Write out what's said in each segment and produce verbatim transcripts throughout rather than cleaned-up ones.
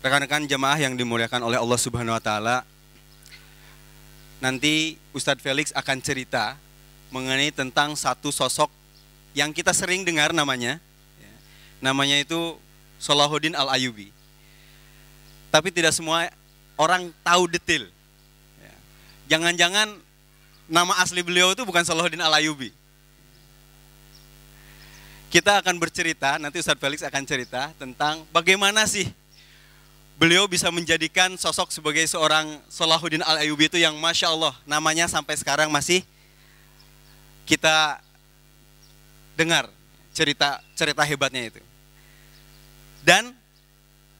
Rekan-rekan jemaah yang dimuliakan oleh Allah Subhanahu wa Ta'ala, nanti Ustadz Felix akan cerita mengenai tentang satu sosok yang kita sering dengar namanya. Namanya itu Salahuddin Al-Ayyubi. Tapi tidak semua orang tahu detail. Jangan-jangan nama asli beliau itu bukan Salahuddin Al-Ayyubi. Kita akan bercerita, nanti Ustaz Felix akan cerita tentang bagaimana sih beliau bisa menjadikan sosok sebagai seorang Salahuddin Al-Ayyubi itu yang Masya Allah namanya sampai sekarang masih kita dengar cerita-cerita hebatnya itu. Dan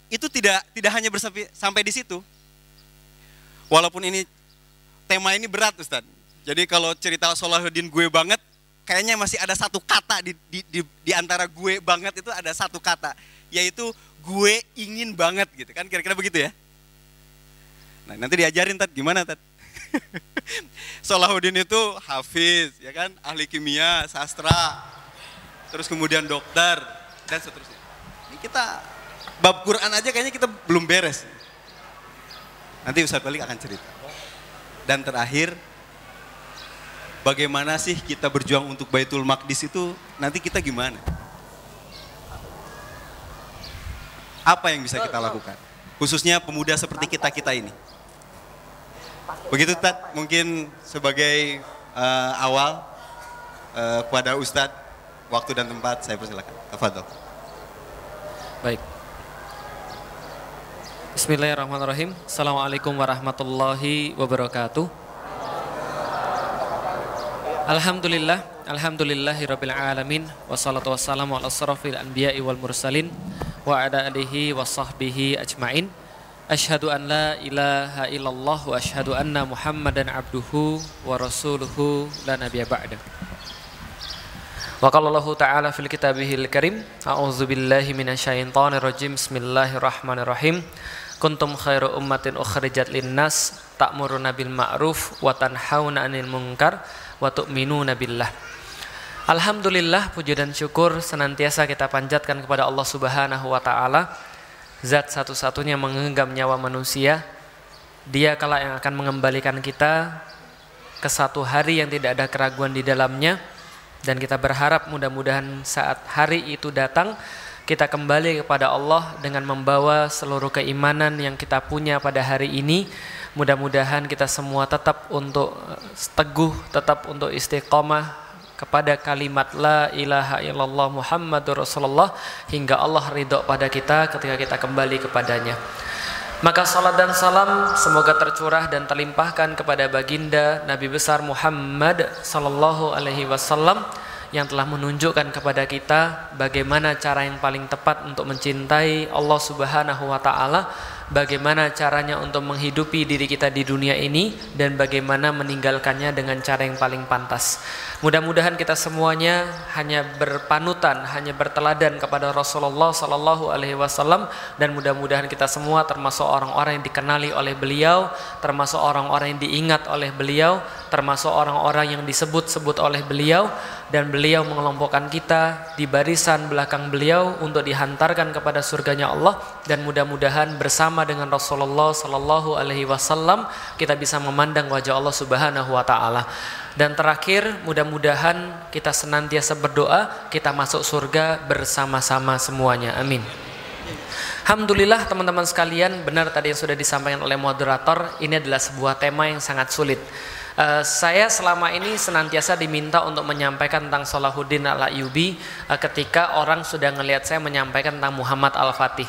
itu tidak tidak hanya bersampai sampai di situ. Walaupun ini tema ini berat Ustaz. Jadi kalau cerita Salahuddin gue banget, kayaknya masih ada satu kata di, di, di, di antara gue banget itu ada satu kata, yaitu gue ingin banget gitu kan, kira-kira begitu ya. Nah nanti diajarin Tat, gimana Tat? Salahuddin itu hafiz ya kan, ahli kimia, sastra, terus kemudian dokter dan seterusnya. Ini kita bab Quran aja kayaknya kita belum beres. Nanti Ustaz balik akan cerita. Dan terakhir, bagaimana sih kita berjuang untuk Baitul Maqdis itu nanti kita gimana? Apa yang bisa kita lakukan? Khususnya pemuda seperti kita-kita ini. Begitu Tat, mungkin sebagai uh, awal uh, kepada Ustadz, waktu dan tempat saya persilakan. Tafadhol. Baik. Bismillahirrahmanirrahim. Assalamualaikum warahmatullahi wabarakatuh. Alhamdulillah, alhamdulillahirabbil alamin, wassalatu wassalamu ala asyrafil anbiya'i wal mursalin wa ala alihi washabbihi ajmain. Asyhadu an la ilaha illallah wa asyhadu anna Muhammadan abduhu wa rasuluhu la nabiyya ba'da. Wa qala Allahu ta'ala fil kitabihil karim, a'udzubillahi minasyaitonir rajim, bismillahirrahmanirrahim. Kuntum khairu ummatin ukhrijat linnas ta'muruna bil ma'ruf wa tanhauna 'anil munkar wa tu'minuna billah. Alhamdulillah, puji dan syukur senantiasa kita panjatkan kepada Allah Subhanahu wa Ta'ala, zat satu-satunya menggenggam nyawa manusia. Dia kala yang akan mengembalikan kita ke satu hari yang tidak ada keraguan di dalamnya. Dan kita berharap mudah-mudahan saat hari itu datang, kita kembali kepada Allah dengan membawa seluruh keimanan yang kita punya pada hari ini. Mudah-mudahan kita semua tetap untuk teguh, tetap untuk istiqomah kepada kalimat la ilaha illallah Muhammadur Rasulullah, hingga Allah ridho pada kita ketika kita kembali kepadanya. Maka salat dan salam semoga tercurah dan terlimpahkan kepada baginda Nabi besar Muhammad sallallahu alaihi wasallam, yang telah menunjukkan kepada kita bagaimana cara yang paling tepat untuk mencintai Allah Subhanahu wa Ta'ala, bagaimana caranya untuk menghidupi diri kita di dunia ini, dan bagaimana meninggalkannya dengan cara yang paling pantas. Mudah-mudahan kita semuanya hanya berpanutan, hanya berteladan kepada Rasulullah Sallallahu Alaihi Wasallam, dan mudah-mudahan kita semua termasuk orang-orang yang dikenali oleh beliau, termasuk orang-orang yang diingat oleh beliau, termasuk orang-orang yang disebut-sebut oleh beliau, dan beliau mengelompokkan kita di barisan belakang beliau untuk dihantarkan kepada surganya Allah. Dan mudah-mudahan bersama dengan Rasulullah Sallallahu Alaihi Wasallam kita bisa memandang wajah Allah Subhanahu wa Ta'ala. Dan terakhir, mudah-mudahan kita senantiasa berdoa kita masuk surga bersama-sama semuanya. Amin. Alhamdulillah teman-teman sekalian, benar tadi yang sudah disampaikan oleh moderator, ini adalah sebuah tema yang sangat sulit. Uh, saya selama ini senantiasa diminta untuk menyampaikan tentang Salahuddin Al-Ayyubi uh, ketika orang sudah ngelihat saya menyampaikan tentang Muhammad Al-Fatih.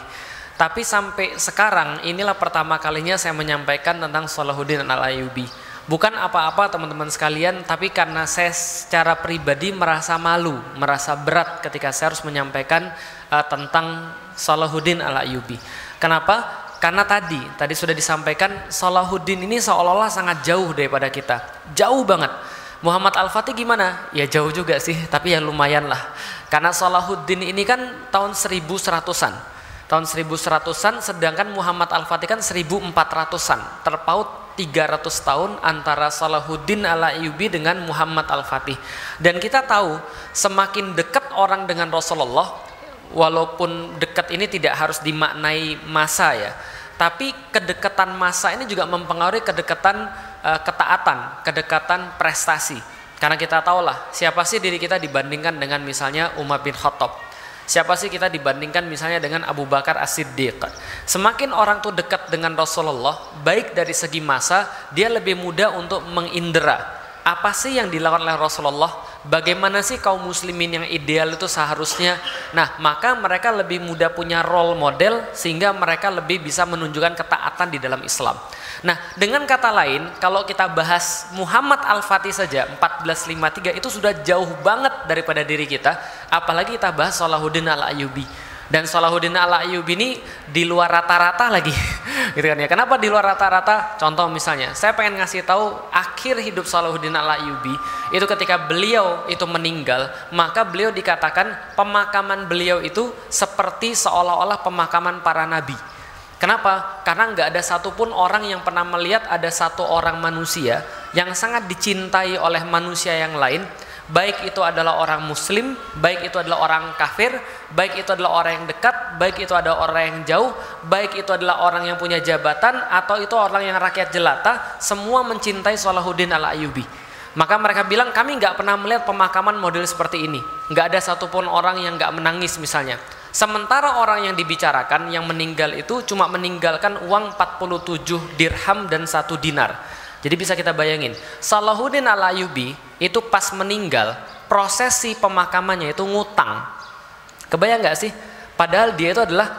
Tapi sampai sekarang inilah pertama kalinya saya menyampaikan tentang Salahuddin Al-Ayyubi. Bukan apa-apa teman-teman sekalian, tapi karena saya secara pribadi merasa malu, merasa berat ketika saya harus menyampaikan uh, tentang Salahuddin Al-Ayyubi. Kenapa? Karena tadi, tadi sudah disampaikan Salahuddin ini seolah-olah sangat jauh daripada kita. Jauh banget. Muhammad Al-Fatih gimana? Ya jauh juga sih, tapi ya lumayan lah. Karena Salahuddin ini kan tahun seribu seratusan. Tahun seribu seratusan, sedangkan Muhammad Al-Fatih kan seribu empat ratusan, terpaut tiga ratus tahun antara Salahuddin Al-Ayyubi dengan Muhammad Al-Fatih. Dan kita tahu semakin dekat orang dengan Rasulullah, walaupun dekat ini tidak harus dimaknai massa ya, tapi kedekatan massa ini juga mempengaruhi kedekatan uh, ketaatan, kedekatan prestasi. Karena kita tahulah siapa sih diri kita dibandingkan dengan misalnya Umar bin Khattab, siapa sih kita dibandingkan misalnya dengan Abu Bakar As-Siddiq. Semakin orang tuh dekat dengan Rasulullah, baik dari segi massa, dia lebih mudah untuk mengindera. Apa sih yang dilakukan oleh Rasulullah? Bagaimana sih kaum muslimin yang ideal itu seharusnya? Nah, maka mereka lebih mudah punya role model sehingga mereka lebih bisa menunjukkan ketaatan di dalam Islam. Nah, dengan kata lain, kalau kita bahas Muhammad Al-Fatih saja seribu empat ratus lima puluh tiga itu sudah jauh banget daripada diri kita, apalagi kita bahas Salahuddin Al-Ayyubi. Dan Salahuddin Al-Ayyubi ini di luar rata-rata lagi, gitu kan ya. Kenapa di luar rata-rata? Contoh misalnya, saya pengen ngasih tahu akhir hidup Salahuddin Al-Ayyubi itu ketika beliau itu meninggal, maka beliau dikatakan pemakaman beliau itu seperti seolah-olah pemakaman para nabi. Kenapa? Karena nggak ada satupun orang yang pernah melihat ada satu orang manusia yang sangat dicintai oleh manusia yang lain. Baik itu adalah orang muslim, baik itu adalah orang kafir, baik itu adalah orang yang dekat, baik itu ada orang yang jauh, baik itu adalah orang yang punya jabatan, atau itu orang yang rakyat jelata, semua mencintai Salahuddin Al-Ayyubi. Maka mereka bilang, kami nggak pernah melihat pemakaman model seperti ini. Nggak ada satupun orang yang nggak menangis misalnya. Sementara orang yang dibicarakan, yang meninggal itu cuma meninggalkan uang empat puluh tujuh dirham dan satu dinar. Jadi bisa kita bayangin, Salahuddin Al-Ayyubi itu pas meninggal, prosesi pemakamannya itu ngutang. Kebayang gak sih? Padahal dia itu adalah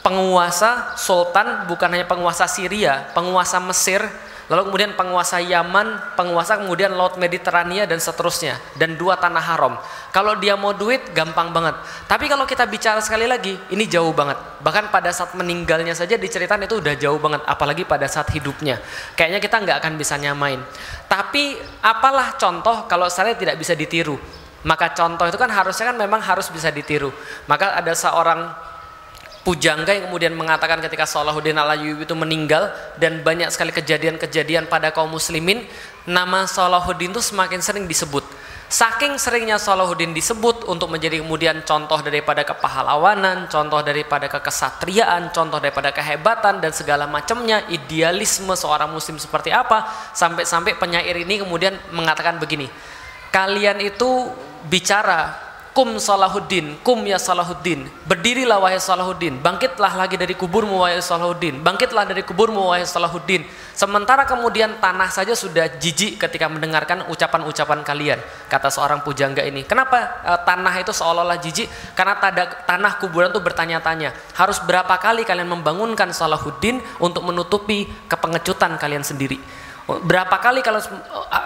penguasa sultan, bukan hanya penguasa Syria, penguasa Mesir, lalu kemudian penguasa Yaman, penguasa kemudian Laut Mediterania dan seterusnya, dan dua tanah haram. Kalau dia mau duit gampang banget, tapi kalau kita bicara sekali lagi ini jauh banget. Bahkan pada saat meninggalnya saja diceritakan itu udah jauh banget, apalagi pada saat hidupnya. Kayaknya kita nggak akan bisa nyamain. Tapi apalah contoh kalau saya tidak bisa ditiru, maka contoh itu kan harusnya kan memang harus bisa ditiru. Maka ada seorang pujangga yang kemudian mengatakan ketika Salahuddin Al-Ayyubi itu meninggal dan banyak sekali kejadian-kejadian pada kaum muslimin, nama Salahuddin itu semakin sering disebut. Saking seringnya Salahuddin disebut untuk menjadi kemudian contoh daripada kepahlawanan, contoh daripada kekesatriaan, contoh daripada kehebatan dan segala macamnya, idealisme seorang muslim seperti apa, sampai-sampai penyair ini kemudian mengatakan begini, kalian itu bicara kum Salahuddin, kum ya Salahuddin, berdirilah wahai Salahuddin, bangkitlah lagi dari kuburmu wahai Salahuddin, bangkitlah dari kuburmu wahai Salahuddin. Sementara kemudian tanah saja sudah jijik ketika mendengarkan ucapan-ucapan kalian, kata seorang pujangga ini. Kenapa e, tanah itu seolah-olah jijik? Karena tada, tanah kuburan itu bertanya-tanya, harus berapa kali kalian membangunkan Salahuddin untuk menutupi kepengecutan kalian sendiri? Berapa kali kalau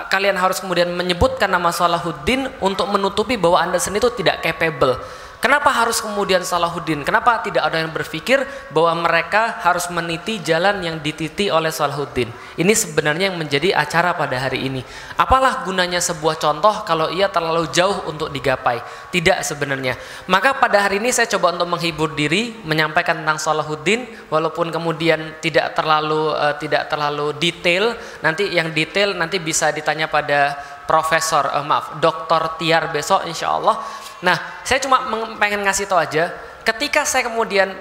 kalian harus kemudian menyebutkan nama Salahuddin untuk menutupi bahwa Anda sendiri itu tidak capable? Kenapa harus kemudian Salahuddin? Kenapa tidak ada yang berpikir bahwa mereka harus meniti jalan yang dititi oleh Salahuddin? Ini sebenarnya yang menjadi acara pada hari ini. Apalah gunanya sebuah contoh kalau ia terlalu jauh untuk digapai? Tidak sebenarnya. Maka pada hari ini saya coba untuk menghibur diri, menyampaikan tentang Salahuddin, walaupun kemudian tidak terlalu uh, tidak terlalu detail. Nanti yang detail nanti bisa ditanya pada Profesor, eh, maaf, Doktor Tiar besok insya Allah. Nah, saya cuma pengen ngasih tahu aja, ketika saya kemudian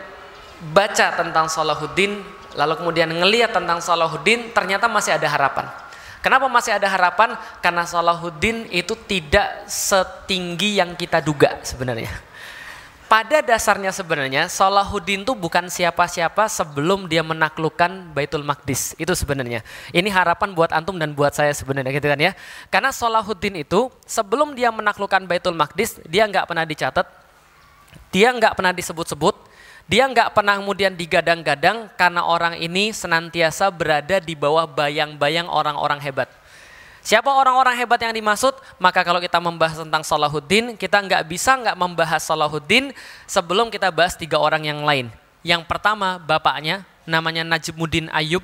baca tentang Salahuddin, lalu kemudian ngelihat tentang Salahuddin, ternyata masih ada harapan. Kenapa masih ada harapan? Karena Salahuddin itu tidak setinggi yang kita duga sebenarnya. Pada dasarnya sebenarnya Salahuddin itu bukan siapa-siapa sebelum dia menaklukkan Baitul Maqdis. Itu sebenarnya. Ini harapan buat antum dan buat saya sebenarnya, gitu kan ya. Karena Salahuddin itu sebelum dia menaklukkan Baitul Maqdis, dia nggak pernah dicatat, dia nggak pernah disebut-sebut, dia nggak pernah kemudian digadang-gadang, karena orang ini senantiasa berada di bawah bayang-bayang orang-orang hebat. Siapa orang-orang hebat yang dimaksud? Maka kalau kita membahas tentang Salahuddin, kita nggak bisa nggak membahas Salahuddin sebelum kita bahas tiga orang yang lain. Yang pertama bapaknya, namanya Najmuddin Ayub.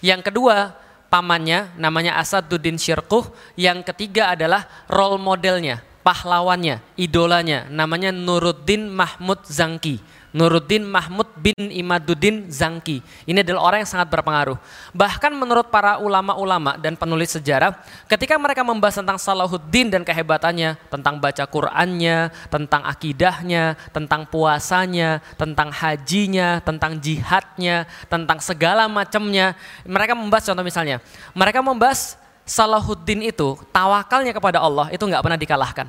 Yang kedua pamannya, namanya Asaduddin Syirkuh. Yang ketiga adalah role modelnya, pahlawannya, idolanya, namanya Nuruddin Mahmud Zangki. Nuruddin Mahmud bin Imaduddin Zanki. Ini adalah orang yang sangat berpengaruh. Bahkan menurut para ulama-ulama dan penulis sejarah, ketika mereka membahas tentang Salahuddin dan kehebatannya, tentang baca Qur'annya, tentang akidahnya, tentang puasanya, tentang hajinya, tentang jihadnya, tentang segala macamnya, mereka membahas, contoh misalnya, mereka membahas Salahuddin itu tawakalnya kepada Allah itu nggak pernah dikalahkan.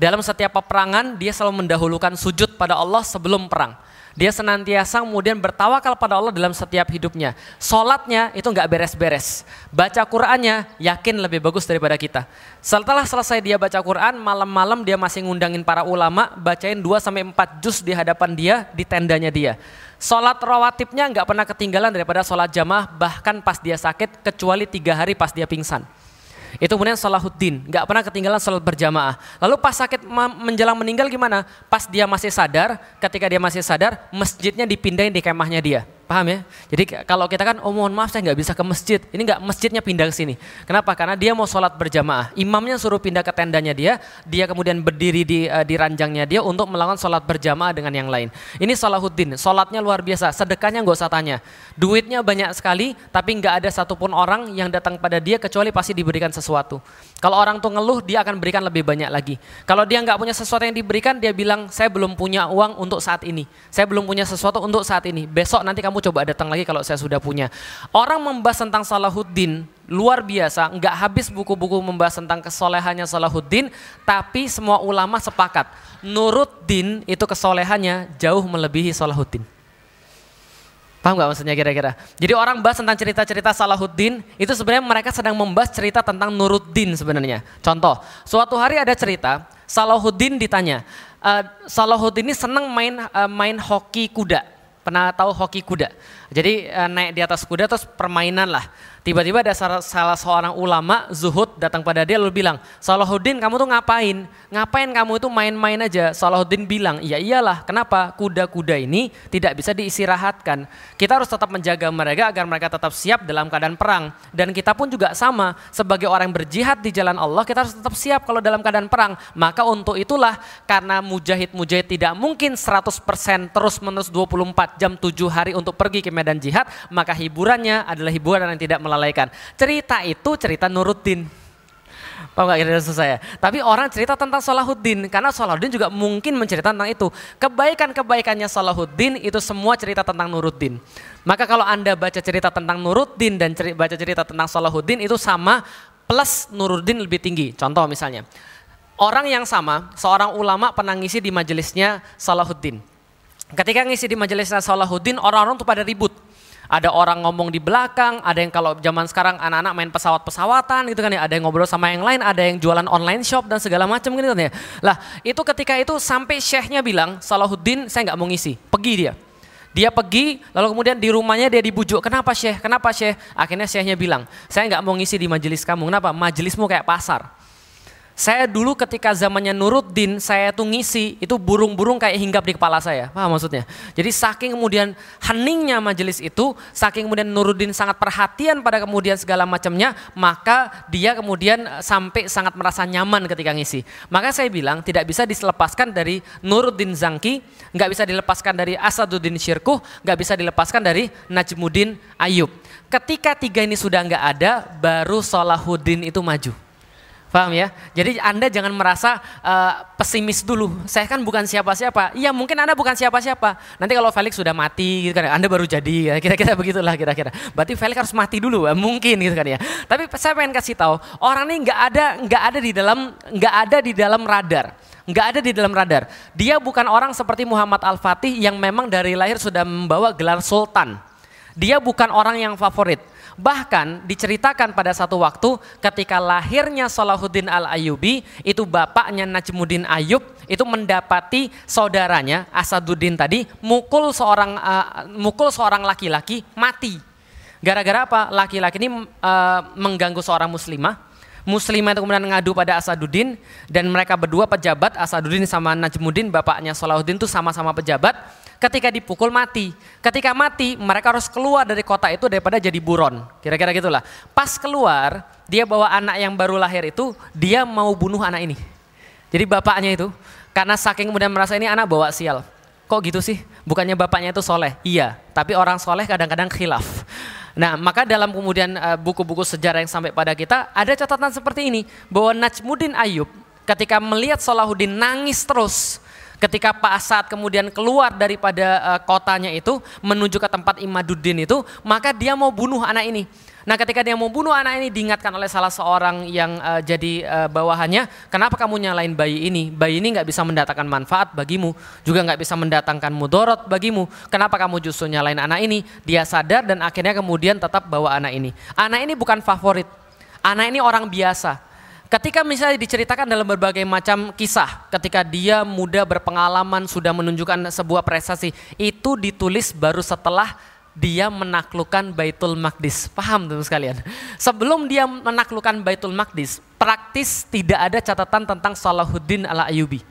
Dalam setiap peperangan dia selalu mendahulukan sujud pada Allah sebelum perang. Dia senantiasa kemudian bertawakal pada Allah dalam setiap hidupnya. Sholatnya itu nggak beres-beres. Baca Qur'annya yakin lebih bagus daripada kita. Setelah selesai dia baca Qur'an, malam-malam dia masih ngundangin para ulama, bacain dua sampai empat juz di hadapan dia, di tendanya dia. Sholat rawatibnya nggak pernah ketinggalan daripada sholat jamaah, bahkan pas dia sakit, kecuali tiga hari pas dia pingsan. Itu kemudian Salahuddin, nggak pernah ketinggalan sholat berjamaah. Lalu pas sakit menjelang meninggal gimana? Pas dia masih sadar, ketika dia masih sadar, masjidnya dipindahin di kemahnya dia. Paham ya? Jadi kalau kita kan, oh mohon maaf saya nggak bisa ke masjid. Ini nggak, masjidnya pindah ke sini. Kenapa? Karena dia mau sholat berjamaah. Imamnya suruh pindah ke tendanya dia, dia kemudian berdiri di, di ranjangnya dia untuk melakukan sholat berjamaah dengan yang lain. Ini Salahuddin, sholatnya luar biasa, sedekahnya nggak usah tanya. Duitnya banyak sekali, tapi nggak ada satupun orang yang datang pada dia kecuali pasti diberikan sesuatu. Kalau orang tuh ngeluh, dia akan berikan lebih banyak lagi. Kalau dia nggak punya sesuatu yang diberikan, dia bilang, saya belum punya uang untuk saat ini. Saya belum punya sesuatu untuk saat ini. Besok nanti kamu coba datang lagi kalau saya sudah punya. Orang membahas tentang Salahuddin luar biasa, nggak habis buku-buku membahas tentang kesolehannya Salahuddin, tapi semua ulama sepakat Nuruddin itu kesolehannya jauh melebihi Salahuddin. Paham nggak maksudnya kira-kira? Jadi orang bahas tentang cerita-cerita Salahuddin, itu sebenarnya mereka sedang membahas cerita tentang Nuruddin sebenarnya. Contoh, suatu hari ada cerita Salahuddin ditanya, uh, Salahuddin ini senang main uh, main hoki kuda. Pernah tahu hoki kuda? Jadi naik di atas kuda terus permainan lah. Tiba-tiba ada salah seorang ulama zuhud datang pada dia lalu bilang, Salahuddin kamu tuh ngapain? Ngapain kamu itu main-main aja? Salahuddin bilang, iya iyalah, kenapa? Kuda-kuda ini tidak bisa diistirahatkan. Kita harus tetap menjaga mereka agar mereka tetap siap dalam keadaan perang. Dan kita pun juga sama, sebagai orang yang berjihad di jalan Allah, kita harus tetap siap kalau dalam keadaan perang. Maka untuk itulah, karena mujahid-mujahid tidak mungkin seratus persen terus-menerus dua puluh empat jam tujuh hari untuk pergi ke medan jihad, maka hiburannya adalah hiburan yang tidak melalaikan. Cerita itu cerita Nuruddin. Paham gak kira-kira saya? Tapi orang cerita tentang Salahuddin, karena Salahuddin juga mungkin menceritakan tentang itu. Kebaikan-kebaikannya Salahuddin itu semua cerita tentang Nuruddin. Maka kalau Anda baca cerita tentang Nuruddin dan cerita, baca cerita tentang Salahuddin itu sama, plus Nuruddin lebih tinggi. Contoh misalnya, orang yang sama, seorang ulama pernah ngisi di majelisnya Salahuddin. Ketika ngisi di majelisnya Salahuddin, orang-orang tuh pada ribut. Ada orang ngomong di belakang, ada yang kalau zaman sekarang anak-anak main pesawat-pesawatan gitu kan ya, ada yang ngobrol sama yang lain, ada yang jualan online shop dan segala macam gitu kan ya. Lah itu ketika itu sampai syekhnya bilang, Salahuddin saya nggak mau ngisi, pergi dia. Dia pergi, lalu kemudian di rumahnya dia dibujuk, kenapa syekh, kenapa syekh? Akhirnya syekhnya bilang, saya nggak mau ngisi di majelis kamu, kenapa? Majelismu kayak pasar. Saya dulu ketika zamannya Nuruddin, saya tuh ngisi, itu burung-burung kayak hinggap di kepala saya. Paham maksudnya? Jadi saking kemudian heningnya majelis itu, saking kemudian Nuruddin sangat perhatian pada kemudian segala macamnya, maka dia kemudian sampai sangat merasa nyaman ketika ngisi. Maka saya bilang tidak bisa dilepaskan dari Nuruddin Zanki, nggak bisa dilepaskan dari Asaduddin Syirkuh, nggak bisa dilepaskan dari Najmuddin Ayub. Ketika tiga ini sudah nggak ada, baru Salahuddin itu maju. Paham ya? Jadi Anda jangan merasa uh, pesimis dulu. Saya kan bukan siapa-siapa. Iya mungkin Anda bukan siapa-siapa. Nanti kalau Felix sudah mati, gitu kan, Anda baru jadi. Kira-kira begitulah kira-kira. Berarti Felix harus mati dulu, mungkin gitu kan ya. Tapi saya pengen kasih tahu, orang ini nggak ada, nggak ada di dalam, nggak ada di dalam radar. Nggak ada di dalam radar. Dia bukan orang seperti Muhammad Al-Fatih yang memang dari lahir sudah membawa gelar Sultan. Dia bukan orang yang favorit. Bahkan diceritakan pada satu waktu ketika lahirnya Salahuddin Al-Ayyubi, itu bapaknya Najmuddin Ayub itu mendapati saudaranya Asaduddin tadi mukul seorang uh, mukul seorang laki-laki mati. Gara-gara apa? Laki-laki ini uh, mengganggu seorang muslimah. Muslimah itu kemudian ngadu pada Asaduddin dan mereka berdua pejabat, Asaduddin sama Najmuddin bapaknya Salahuddin itu sama-sama pejabat. Ketika dipukul mati, ketika mati mereka harus keluar dari kota itu daripada jadi buron, kira-kira gitulah. Pas keluar, dia bawa anak yang baru lahir itu, dia mau bunuh anak ini. Jadi bapaknya itu, karena saking kemudian merasa ini anak bawa sial. Kok gitu sih? Bukannya bapaknya itu soleh? Iya, tapi orang soleh kadang-kadang khilaf. Nah, maka dalam kemudian buku-buku sejarah yang sampai pada kita, ada catatan seperti ini, bahwa Najmuddin Ayub ketika melihat Salahuddin nangis terus, ketika Pak Asad kemudian keluar daripada kotanya itu, menuju ke tempat Imaduddin itu, maka dia mau bunuh anak ini. Nah, ketika dia mau bunuh anak ini, diingatkan oleh salah seorang yang uh, jadi uh, bawahannya, kenapa kamu nyalain bayi ini? Bayi ini nggak bisa mendatangkan manfaat bagimu, juga nggak bisa mendatangkan mudorot bagimu. Kenapa kamu justru nyalain anak ini? Dia sadar dan akhirnya kemudian tetap bawa anak ini. Anak ini bukan favorit, anak ini orang biasa. Ketika misalnya diceritakan dalam berbagai macam kisah, ketika dia muda berpengalaman sudah menunjukkan sebuah prestasi, itu ditulis baru setelah dia menaklukkan Baitul Maqdis. Paham teman sekalian? Sebelum dia menaklukkan Baitul Maqdis, praktis tidak ada catatan tentang Salahuddin Al-Ayyubi.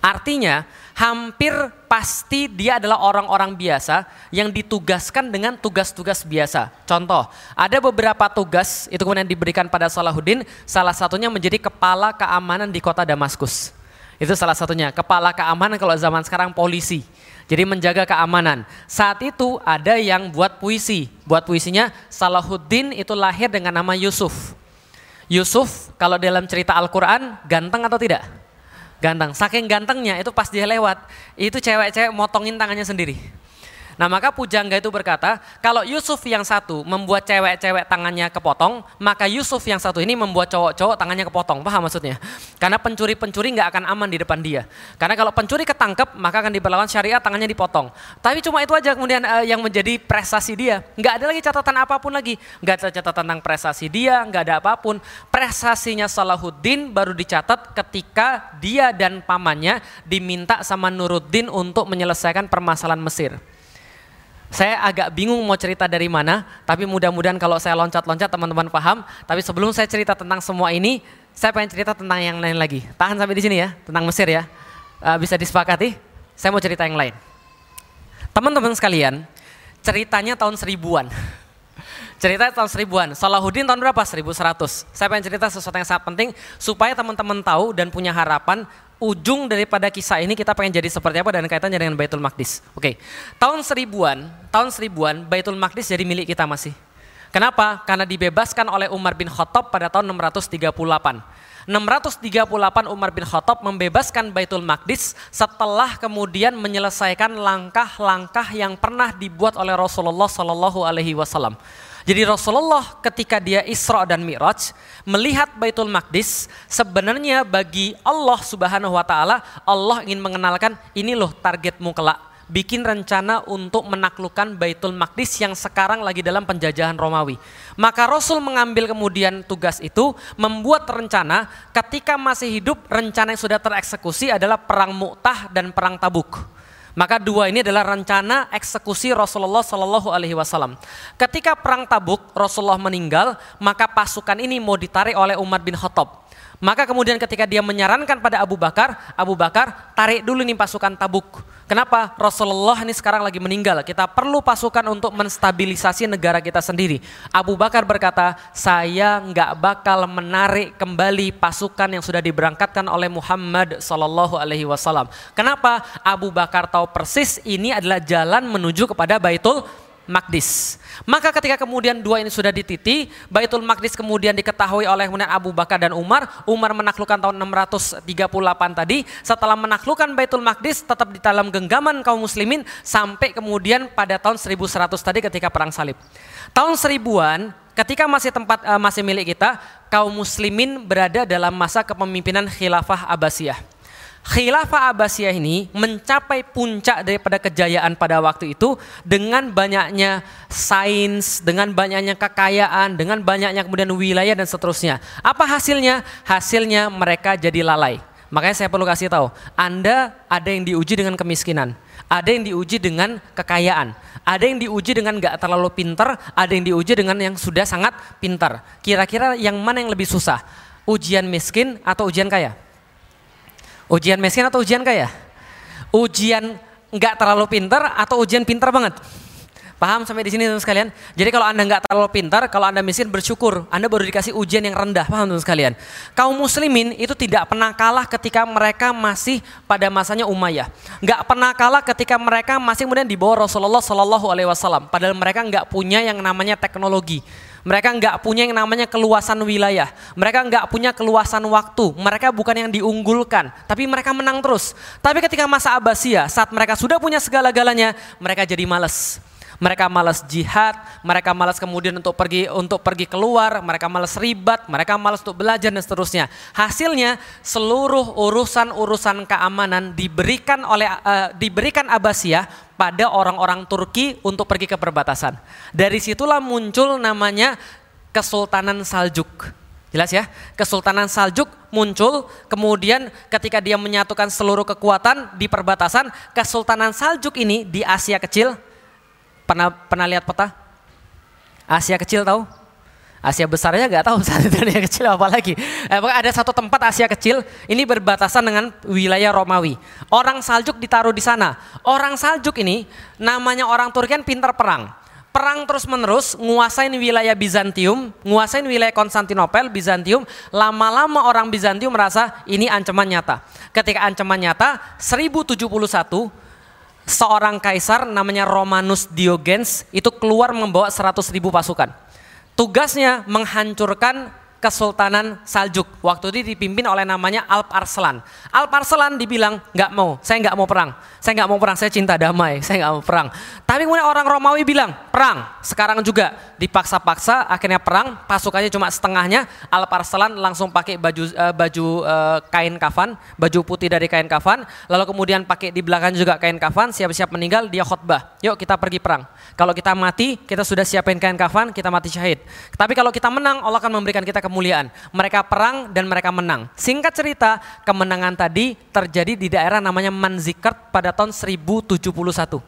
Artinya hampir pasti dia adalah orang-orang biasa yang ditugaskan dengan tugas-tugas biasa. Contoh, ada beberapa tugas itu kemudian diberikan pada Salahuddin, salah satunya menjadi kepala keamanan di kota Damaskus. Itu salah satunya, kepala keamanan kalau zaman sekarang polisi. Jadi menjaga keamanan. Saat itu ada yang buat puisi. Buat puisinya, Salahuddin itu lahir dengan nama Yusuf. Yusuf kalau dalam cerita Al-Quran ganteng atau tidak? Ganteng, saking gantengnya itu pas dia lewat, itu cewek-cewek motongin tangannya sendiri. Nah, maka pujangga itu berkata, kalau Yusuf yang satu membuat cewek-cewek tangannya kepotong, maka Yusuf yang satu ini membuat cowok-cowok tangannya kepotong. Paham maksudnya? Karena pencuri-pencuri nggak akan aman di depan dia. Karena kalau pencuri ketangkep, maka akan diberlakukan syariat tangannya dipotong. Tapi cuma itu aja kemudian uh, yang menjadi prestasi dia. Nggak ada lagi catatan apapun lagi. Nggak ada catatan tentang prestasi dia, nggak ada apapun. Prestasinya Salahuddin baru dicatat ketika dia dan pamannya diminta sama Nuruddin untuk menyelesaikan permasalahan Mesir. Saya agak bingung mau cerita dari mana, tapi mudah-mudahan kalau saya loncat-loncat teman-teman paham. Tapi sebelum saya cerita tentang semua ini, saya pengen cerita tentang yang lain lagi. Tahan sampai di sini ya, tentang Mesir ya. E, bisa disepakati, saya mau cerita yang lain. Teman-teman sekalian, ceritanya tahun seribuan. Ceritanya tahun seribuan, Salahuddin tahun berapa? seribu seratus. Saya pengen cerita sesuatu yang sangat penting, supaya teman-teman tahu dan punya harapan, ujung daripada kisah ini kita pengen jadi seperti apa dan kaitannya dengan Baitul Maqdis. Oke, tahun seribuan, tahun seribuan Baitul Maqdis jadi milik kita masih. Kenapa? Karena dibebaskan oleh Umar bin Khattab pada tahun enam ratus tiga puluh delapan. enam ratus tiga puluh delapan Umar bin Khattab membebaskan Baitul Maqdis setelah kemudian menyelesaikan langkah-langkah yang pernah dibuat oleh Rasulullah Shallallahu Alaihi Wasallam. Jadi Rasulullah ketika dia Isra dan Mi'raj melihat Baitul Maqdis, sebenarnya bagi Allah Subhanahu wa taala, Allah ingin mengenalkan ini loh targetmu kelak, bikin rencana untuk menaklukkan Baitul Maqdis yang sekarang lagi dalam penjajahan Romawi. Maka Rasul mengambil kemudian tugas itu, membuat rencana ketika masih hidup, rencana yang sudah tereksekusi adalah perang Mu'tah dan perang Tabuk. Maka dua ini adalah rencana eksekusi Rasulullah Shallallahu Alaihi Wasallam. Ketika perang Tabuk Rasulullah meninggal, maka pasukan ini mau ditarik oleh Umar bin Khattab. Maka kemudian ketika dia menyarankan pada Abu Bakar, Abu Bakar tarik dulu nih pasukan Tabuk. Kenapa? Rasulullah ini sekarang lagi meninggal. Kita perlu pasukan untuk menstabilisasi negara kita sendiri. Abu Bakar berkata, saya nggak bakal menarik kembali pasukan yang sudah diberangkatkan oleh Muhammad Sallallahu Alaihi Wasallam. Kenapa? Abu Bakar tahu persis ini adalah jalan menuju kepada Baitul Maqdis. Maka ketika kemudian dua ini sudah dititi, Baitul Maqdis kemudian diketahui oleh kemudian Abu Bakar dan Umar. Umar menaklukkan tahun enam ratus tiga puluh delapan tadi. Setelah menaklukkan Baitul Maqdis tetap di dalam genggaman kaum muslimin sampai kemudian pada tahun seribu seratus tadi ketika perang salib. Tahun seribuan ketika masih tempat uh, masih milik kita, kaum muslimin berada dalam masa kepemimpinan Khilafah Abbasiyah. Khilafah Abbasiyah ini mencapai puncak daripada kejayaan pada waktu itu dengan banyaknya sains, dengan banyaknya kekayaan, dengan banyaknya kemudian wilayah dan seterusnya. Apa hasilnya? Hasilnya mereka jadi lalai. Makanya saya perlu kasih tahu, Anda ada yang diuji dengan kemiskinan, ada yang diuji dengan kekayaan, ada yang diuji dengan gak terlalu pintar, ada yang diuji dengan yang sudah sangat pintar. Kira-kira yang mana yang lebih susah? Ujian miskin atau ujian kaya? Ujian miskin atau ujian kaya? Ujian nggak terlalu pintar atau ujian pintar banget? Paham sampai di sini teman-teman sekalian? Jadi kalau Anda nggak terlalu pintar, kalau Anda miskin bersyukur, Anda baru dikasih ujian yang rendah, paham teman-teman sekalian? Kaum muslimin itu tidak pernah kalah ketika mereka masih pada masanya Umayyah. Nggak pernah kalah ketika mereka masih kemudian di bawah Rasulullah Shallallahu Alaihi Wasallam. Padahal mereka nggak punya yang namanya teknologi. Mereka nggak punya yang namanya keluasan wilayah. Mereka nggak punya keluasan waktu. Mereka bukan yang diunggulkan, tapi mereka menang terus. Tapi ketika masa Abbasiyah, saat mereka sudah punya segala-galanya, mereka jadi malas. Mereka malas jihad, mereka malas kemudian untuk pergi untuk pergi keluar, mereka malas ribat, mereka malas untuk belajar dan seterusnya. Hasilnya seluruh urusan-urusan keamanan diberikan oleh uh, diberikan Abbasiyah pada orang-orang Turki untuk pergi ke perbatasan. Dari situlah muncul namanya Kesultanan Saljuk. Jelas ya? Kesultanan Saljuk muncul, kemudian ketika dia menyatukan seluruh kekuatan di perbatasan, Kesultanan Saljuk ini di Asia Kecil. Pernah pernah lihat peta? Asia Kecil tahu? Asia besarnya nggak tahu, Asia Kecil apalagi. Eh, ada satu tempat Asia Kecil ini berbatasan dengan wilayah Romawi. Orang Saljuk ditaruh di sana. Orang Saljuk ini namanya orang Turki kan pintar perang. Perang terus-menerus, nguasain wilayah Bizantium, nguasain wilayah Konstantinopel, Bizantium. Lama-lama orang Bizantium merasa ini ancaman nyata. Ketika ancaman nyata, seribu tujuh puluh satu seorang kaisar namanya Romanus Diogenes itu keluar membawa seratus ribu pasukan. Tugasnya menghancurkan Kesultanan Saljuk. Waktu itu dipimpin oleh namanya Alp Arslan. Alp Arslan dibilang nggak mau, saya nggak mau perang, saya nggak mau perang, saya cinta damai, saya nggak mau perang. Tapi kemudian orang Romawi bilang perang sekarang juga, dipaksa-paksa akhirnya perang. Pasukannya cuma setengahnya. Alp Arslan langsung pakai baju uh, baju uh, kain kafan, baju putih dari kain kafan, lalu kemudian pakai di belakang juga kain kafan, siap-siap meninggal. Dia khotbah, yuk kita pergi perang. Kalau kita mati kita sudah siapin kain kafan, kita mati syahid. Tapi kalau kita menang Allah akan memberikan kita kemuliaan. Mereka perang dan mereka menang. Singkat cerita, kemenangan tadi terjadi di daerah namanya Manzikert pada tahun seribu tujuh puluh satu.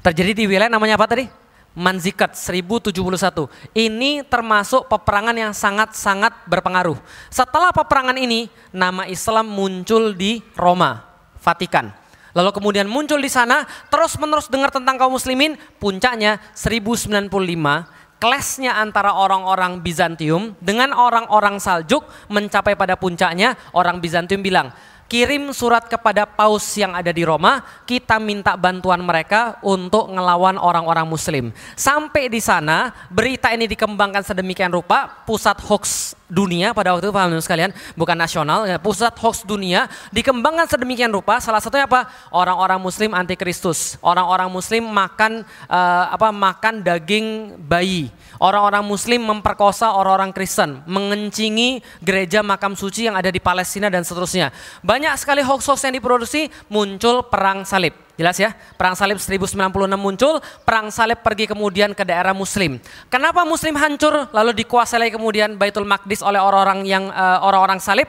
Terjadi di wilayah namanya apa tadi? Manzikert seribu tujuh puluh satu. Ini termasuk peperangan yang sangat-sangat berpengaruh. Setelah peperangan ini, nama Islam muncul di Roma, Vatikan. Lalu kemudian muncul di sana, terus-menerus dengar tentang kaum muslimin, puncaknya seribu sembilan puluh lima. Klasnya antara orang-orang Bizantium dengan orang-orang Saljuk mencapai pada puncaknya. Orang Bizantium bilang, kirim surat kepada paus yang ada di Roma, kita minta bantuan mereka untuk ngelawan orang-orang muslim. Sampai di sana, berita ini dikembangkan sedemikian rupa, pusat hoax dunia pada waktu itu, paham sekalian, bukan nasional, pusat hoax dunia dikembangkan sedemikian rupa. Salah satunya apa? Orang-orang muslim anti Kristus, orang-orang muslim makan uh, apa makan daging bayi, orang-orang muslim memperkosa orang-orang Kristen, mengencingi gereja makam suci yang ada di Palestina dan seterusnya. Banyak sekali hoax-hoax yang diproduksi. Muncul perang salib. Jelas ya, perang salib seribu sembilan puluh enam muncul, perang salib pergi kemudian ke daerah muslim. Kenapa muslim hancur lalu dikuasai kemudian Baitul Maqdis oleh orang-orang yang uh, orang-orang salib?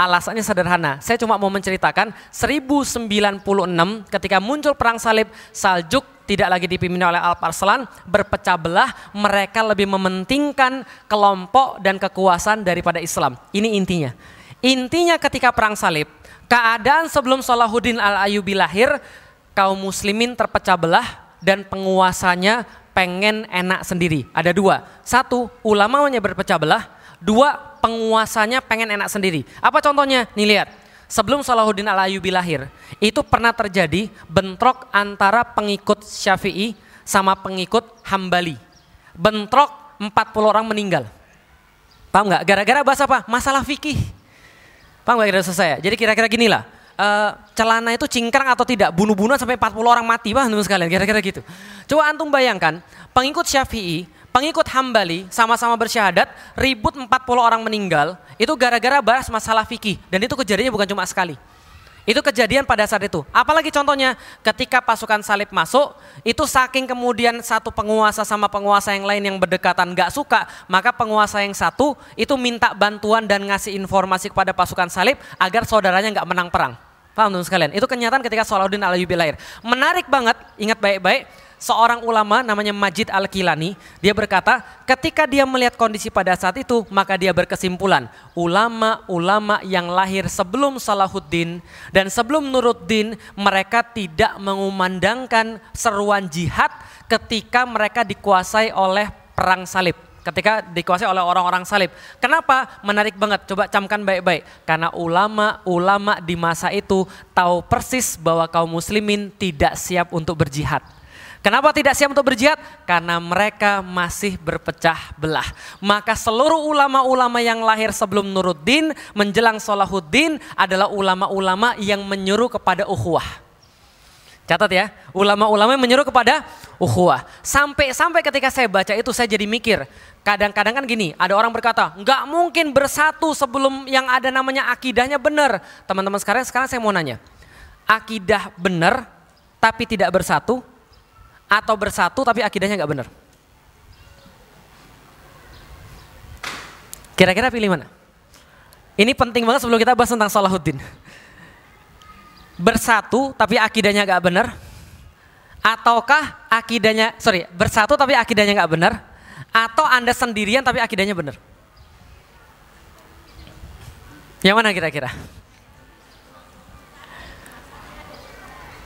Alasannya sederhana, saya cuma mau menceritakan seribu sembilan puluh enam ketika muncul perang salib, Saljuk tidak lagi dipimpin oleh Alp Arslan, berpecah belah, mereka lebih mementingkan kelompok dan kekuasaan daripada Islam. Ini intinya. Intinya ketika perang salib, keadaan sebelum Salahuddin Al-Ayyubi lahir, kaum muslimin terpecah belah dan penguasanya pengen enak sendiri. Ada dua, satu ulamanya berpecah belah, dua penguasanya pengen enak sendiri. Apa contohnya? Nih lihat, sebelum Salahuddin Al-Ayyubi lahir, itu pernah terjadi bentrok antara pengikut Syafi'i sama pengikut Hambali. Bentrok empat puluh orang meninggal. Paham gak? Gara-gara bahas apa? Masalah fikih. Paham gak kira-kira saya? Jadi kira-kira ginilah. Uh, celana itu cingkrang atau tidak, bunuh-bunuhan sampai empat puluh orang mati, bah, teman sekalian, kira-kira gitu. Coba antum bayangkan, pengikut Syafi'i, pengikut Hambali sama-sama bersyahadat, ribut empat puluh orang meninggal, itu gara-gara bahas masalah fikih, dan itu kejadiannya bukan cuma sekali. Itu kejadian pada saat itu. Apalagi contohnya, ketika pasukan salib masuk, itu saking kemudian satu penguasa sama penguasa yang lain yang berdekatan gak suka, maka penguasa yang satu itu minta bantuan dan ngasih informasi kepada pasukan salib agar saudaranya gak menang perang. Paham teman sekalian? Itu kenyataan ketika Salahuddin Al-Ayyubi lahir. Menarik banget, ingat baik-baik, seorang ulama namanya Majid Al-Kilani, dia berkata ketika dia melihat kondisi pada saat itu maka dia berkesimpulan ulama-ulama yang lahir sebelum Salahuddin dan sebelum Nuruddin mereka tidak mengumandangkan seruan jihad ketika mereka dikuasai oleh perang salib. Ketika dikuasai oleh orang-orang salib. Kenapa? Menarik banget, coba camkan baik-baik. Karena ulama-ulama di masa itu tahu persis bahwa kaum muslimin tidak siap untuk berjihad. Kenapa tidak siap untuk berjihad? Karena mereka masih berpecah belah. Maka seluruh ulama-ulama yang lahir sebelum Nuruddin menjelang Salahuddin adalah ulama-ulama yang menyuruh kepada ukhuwah. Catat ya, ulama-ulama yang menyuruh kepada ukhuwah. Sampai-sampai ketika saya baca itu saya jadi mikir, kadang-kadang kan gini, ada orang berkata, nggak mungkin bersatu sebelum yang ada namanya akidahnya benar. Teman-teman sekarang, sekarang saya mau nanya, akidah benar tapi tidak bersatu atau bersatu tapi akidahnya nggak benar? Kira-kira pilih mana? Ini penting banget sebelum kita bahas tentang Salahuddin. Bersatu tapi akidahnya gak benar, ataukah akidahnya, sorry, bersatu tapi akidahnya gak benar, atau Anda sendirian tapi akidahnya benar? Yang mana kira-kira?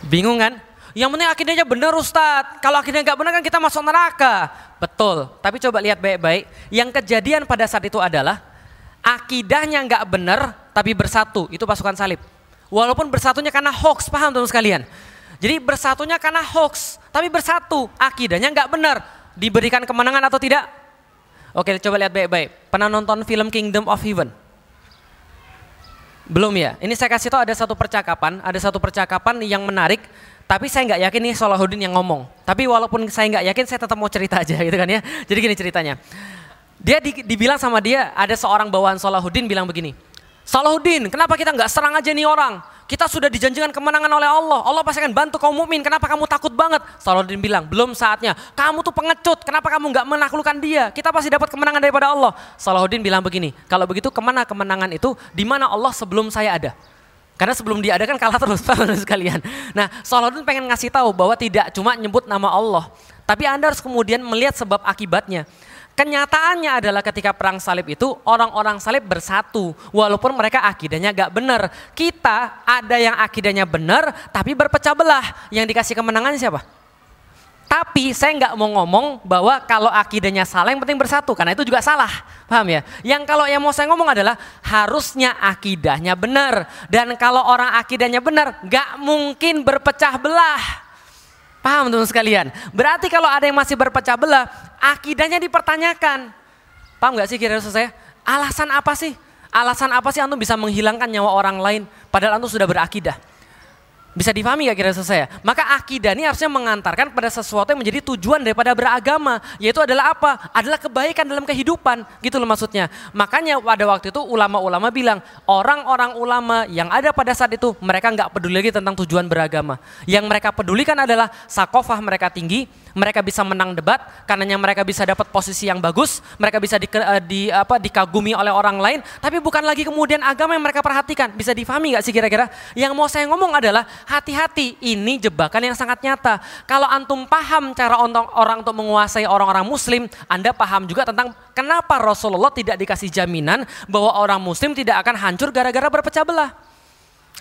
Bingung kan? Yang penting akidahnya benar Ustadz, kalau akidahnya gak benar kan kita masuk neraka. Betul, tapi coba lihat baik-baik, yang kejadian pada saat itu adalah akidahnya gak benar tapi bersatu, itu pasukan salib. Walaupun bersatunya karena hoax, paham teman-teman sekalian? Jadi bersatunya karena hoax, tapi bersatu, akidahnya nggak benar. Diberikan kemenangan atau tidak? Oke, coba lihat baik-baik. Pernah nonton film Kingdom of Heaven? Belum ya? Ini saya kasih tahu ada satu percakapan, ada satu percakapan yang menarik, tapi saya nggak yakin nih Salahuddin yang ngomong. Tapi walaupun saya nggak yakin, saya tetap mau cerita aja gitu kan ya. Jadi gini ceritanya. Dia di, dibilang sama dia, ada seorang bawahan Salahuddin bilang begini, Salahuddin, kenapa kita nggak serang aja nih orang? Kita sudah dijanjikan kemenangan oleh Allah. Allah pasti akan bantu kaum mukmin. Kenapa kamu takut banget? Salahuddin bilang, belum saatnya. Kamu tuh pengecut. Kenapa kamu nggak menaklukkan dia? Kita pasti dapat kemenangan daripada Allah. Salahuddin bilang begini, kalau begitu kemana kemenangan itu? Di mana Allah sebelum saya ada? Karena sebelum dia ada kan kalah terus, teman-teman sekalian. Nah, Salahuddin pengen ngasih tahu bahwa tidak cuma nyebut nama Allah, tapi Anda harus kemudian melihat sebab akibatnya. Kenyataannya adalah ketika perang salib itu orang-orang salib bersatu walaupun mereka akidahnya gak benar. Kita ada yang akidahnya benar tapi berpecah belah, yang dikasih kemenangan siapa? Tapi saya gak mau ngomong bahwa kalau akidahnya salah yang penting bersatu, karena itu juga salah, paham ya? Yang kalau yang mau saya ngomong adalah harusnya akidahnya benar, dan kalau orang akidahnya benar gak mungkin berpecah belah. Paham teman-teman sekalian? Berarti kalau ada yang masih berpecah belah, akidahnya dipertanyakan. Paham gak sih kira-kira saya? Alasan apa sih? Alasan apa sih antum bisa menghilangkan nyawa orang lain padahal antum sudah berakidah? Bisa dipahami gak kira-kira saya? Maka akidah ini harusnya mengantarkan pada sesuatu yang menjadi tujuan daripada beragama. Yaitu adalah apa? Adalah kebaikan dalam kehidupan. Gitu loh maksudnya. Makanya pada waktu itu ulama-ulama bilang, orang-orang ulama yang ada pada saat itu mereka gak peduli lagi tentang tujuan beragama. Yang mereka pedulikan adalah sakofah mereka tinggi, mereka bisa menang debat, karenanya mereka bisa dapat posisi yang bagus, mereka bisa di, di, apa, dikagumi oleh orang lain. Tapi bukan lagi kemudian agama yang mereka perhatikan. Bisa dipahami gak sih kira-kira? Yang mau saya ngomong adalah hati-hati, ini jebakan yang sangat nyata. Kalau antum paham cara orang untuk menguasai orang-orang muslim, Anda paham juga tentang kenapa Rasulullah tidak dikasih jaminan bahwa orang muslim tidak akan hancur gara-gara berpecah belah.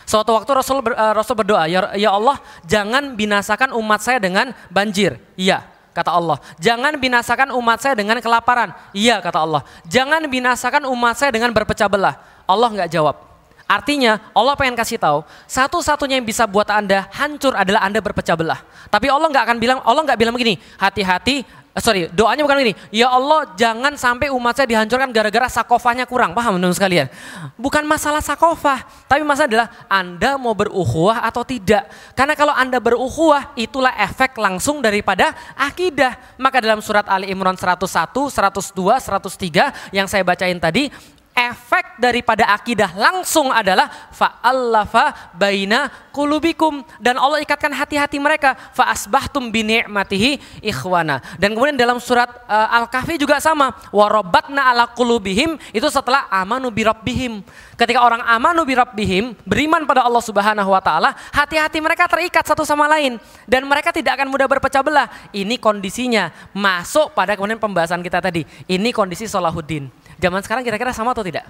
Suatu waktu Rasul, Rasul berdoa, ya Allah jangan binasakan umat saya dengan banjir. Iya, kata Allah. Jangan binasakan umat saya dengan kelaparan. Iya, kata Allah. Jangan binasakan umat saya dengan berpecah belah. Allah nggak jawab. Artinya Allah pengen kasih tahu, satu-satunya yang bisa buat Anda hancur adalah Anda berpecah belah. Tapi Allah nggak akan bilang, Allah nggak bilang begini, hati-hati, sorry, doanya bukan begini, ya Allah jangan sampai umat saya dihancurkan gara-gara sakofahnya kurang, paham teman-teman sekalian? Bukan masalah sakofah, tapi masalah adalah Anda mau berukhuwah atau tidak. Karena kalau Anda berukhuwah, itulah efek langsung daripada akidah. Maka dalam surat Ali Imran seratus satu, seratus dua, seratus tiga yang saya bacain tadi, efek daripada akidah langsung adalah fa'allafa baina qulubikum, dan Allah ikatkan hati-hati mereka, fa'asbahtum bi ni'matihi ikhwana. Dan kemudian dalam surat uh, Al-Kahfi juga sama, warabatna ala qulubihim, itu setelah amanu bi rabbihim. Ketika orang amanu bi rabbihim, beriman pada Allah Subhanahu wa taala, hati-hati mereka terikat satu sama lain dan mereka tidak akan mudah berpecah belah. Ini kondisinya masuk pada kemudian pembahasan kita tadi. Ini kondisi Salahuddin. Zaman sekarang kira-kira sama atau tidak?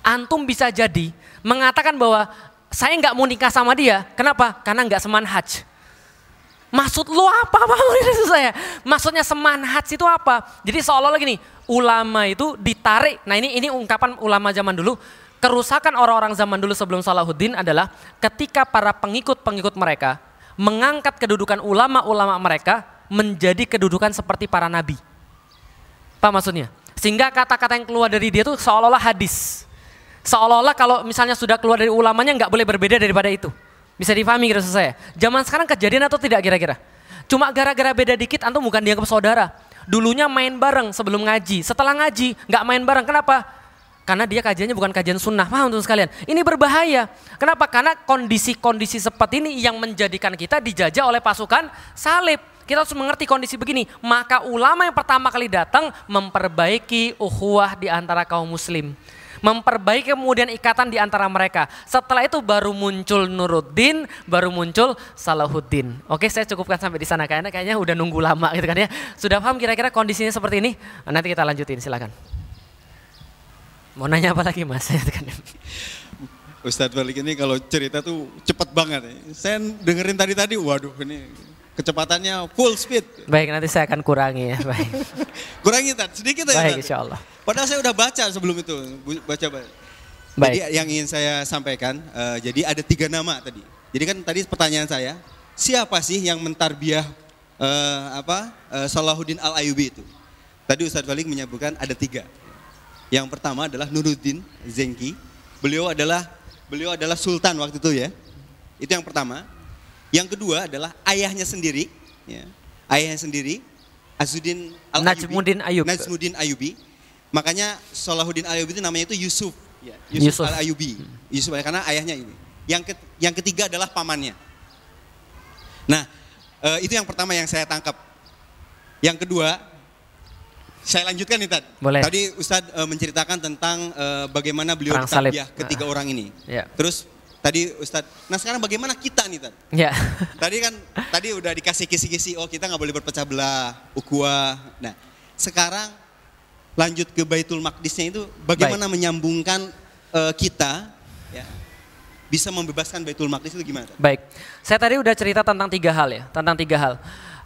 Antum bisa jadi mengatakan bahwa saya nggak mau nikah sama dia. Kenapa? Karena nggak semanhaj. Maksud lu apa? Apa maksud saya? Maksudnya semanhaj itu apa? Jadi seolah-olah gini, ulama itu ditarik. Nah ini ini ungkapan ulama zaman dulu. Kerusakan orang-orang zaman dulu sebelum Salahuddin adalah ketika para pengikut-pengikut mereka mengangkat kedudukan ulama-ulama mereka menjadi kedudukan seperti para nabi. Apa maksudnya? Sehingga kata-kata yang keluar dari dia itu seolah-olah hadis. Seolah-olah kalau misalnya sudah keluar dari ulamanya nggak boleh berbeda daripada itu. Bisa difahami kira-kira saya. Zaman sekarang kejadian atau tidak kira-kira? Cuma gara-gara beda dikit antum bukan dianggap saudara. Dulunya main bareng sebelum ngaji. Setelah ngaji nggak main bareng. Kenapa? Karena dia kajiannya bukan kajian sunnah. Paham untuk sekalian? Ini berbahaya. Kenapa? Karena kondisi-kondisi seperti ini yang menjadikan kita dijajah oleh pasukan salib. Kita harus mengerti kondisi begini. Maka ulama yang pertama kali datang memperbaiki ukhuwah di antara kaum muslim. Memperbaiki kemudian ikatan di antara mereka. Setelah itu baru muncul Nuruddin, baru muncul Salahuddin. Oke, saya cukupkan sampai di sana. Karena kayaknya udah nunggu lama gitu kan ya. Sudah paham kira-kira kondisinya seperti ini? Nanti kita lanjutin, silakan. Mau nanya apa lagi mas? Ustadz balik ini kalau cerita tuh cepat banget. Saya dengerin tadi-tadi, waduh ini... Kecepatannya full speed. Baik, nanti saya akan kurangi ya. Baik. Kurangi Tad, sedikit aja. Baik, insya Allah. Padahal saya udah baca sebelum itu, baca baca. Baik. Jadi yang ingin saya sampaikan, uh, jadi ada tiga nama tadi. Jadi kan tadi pertanyaan saya, siapa sih yang mentarbiah uh, apa uh, Salahuddin Al-Ayyubi itu? Tadi Ustaz Falik menyebutkan ada tiga. Yang pertama adalah Nuruddin Zangi. Beliau adalah beliau adalah Sultan waktu itu ya. Itu yang pertama. Yang kedua adalah ayahnya sendiri, ya. Ayahnya sendiri, Asaduddin Najmuddin Ayub. Najmuddin Ayubi. Makanya Salahuddin Al-Ayyubi itu namanya itu Yusuf, ya. Yusuf, Yusuf. Al-Ayyubi. Yusuf karena ayahnya ini. Yang ket, yang ketiga adalah pamannya. Nah, e, itu yang pertama yang saya tangkap. Yang kedua, saya lanjutkan nih Tad. Boleh. Tadi Ustadz e, menceritakan tentang e, bagaimana beliau ditarbiah ketiga uh, orang ini. Ya. Terus tadi Ustadz, nah sekarang bagaimana kita nih Tad? Ya. Tadi kan, tadi udah dikasih kisi-kisi, oh kita nggak boleh berpecah belah, ukhuwah. Nah, sekarang lanjut ke Baitul Maqdisnya itu, bagaimana Baik. menyambungkan uh, kita, ya, bisa membebaskan Baitul Maqdis itu gimana? Tad? Baik, saya tadi udah cerita tentang tiga hal ya, tentang tiga hal.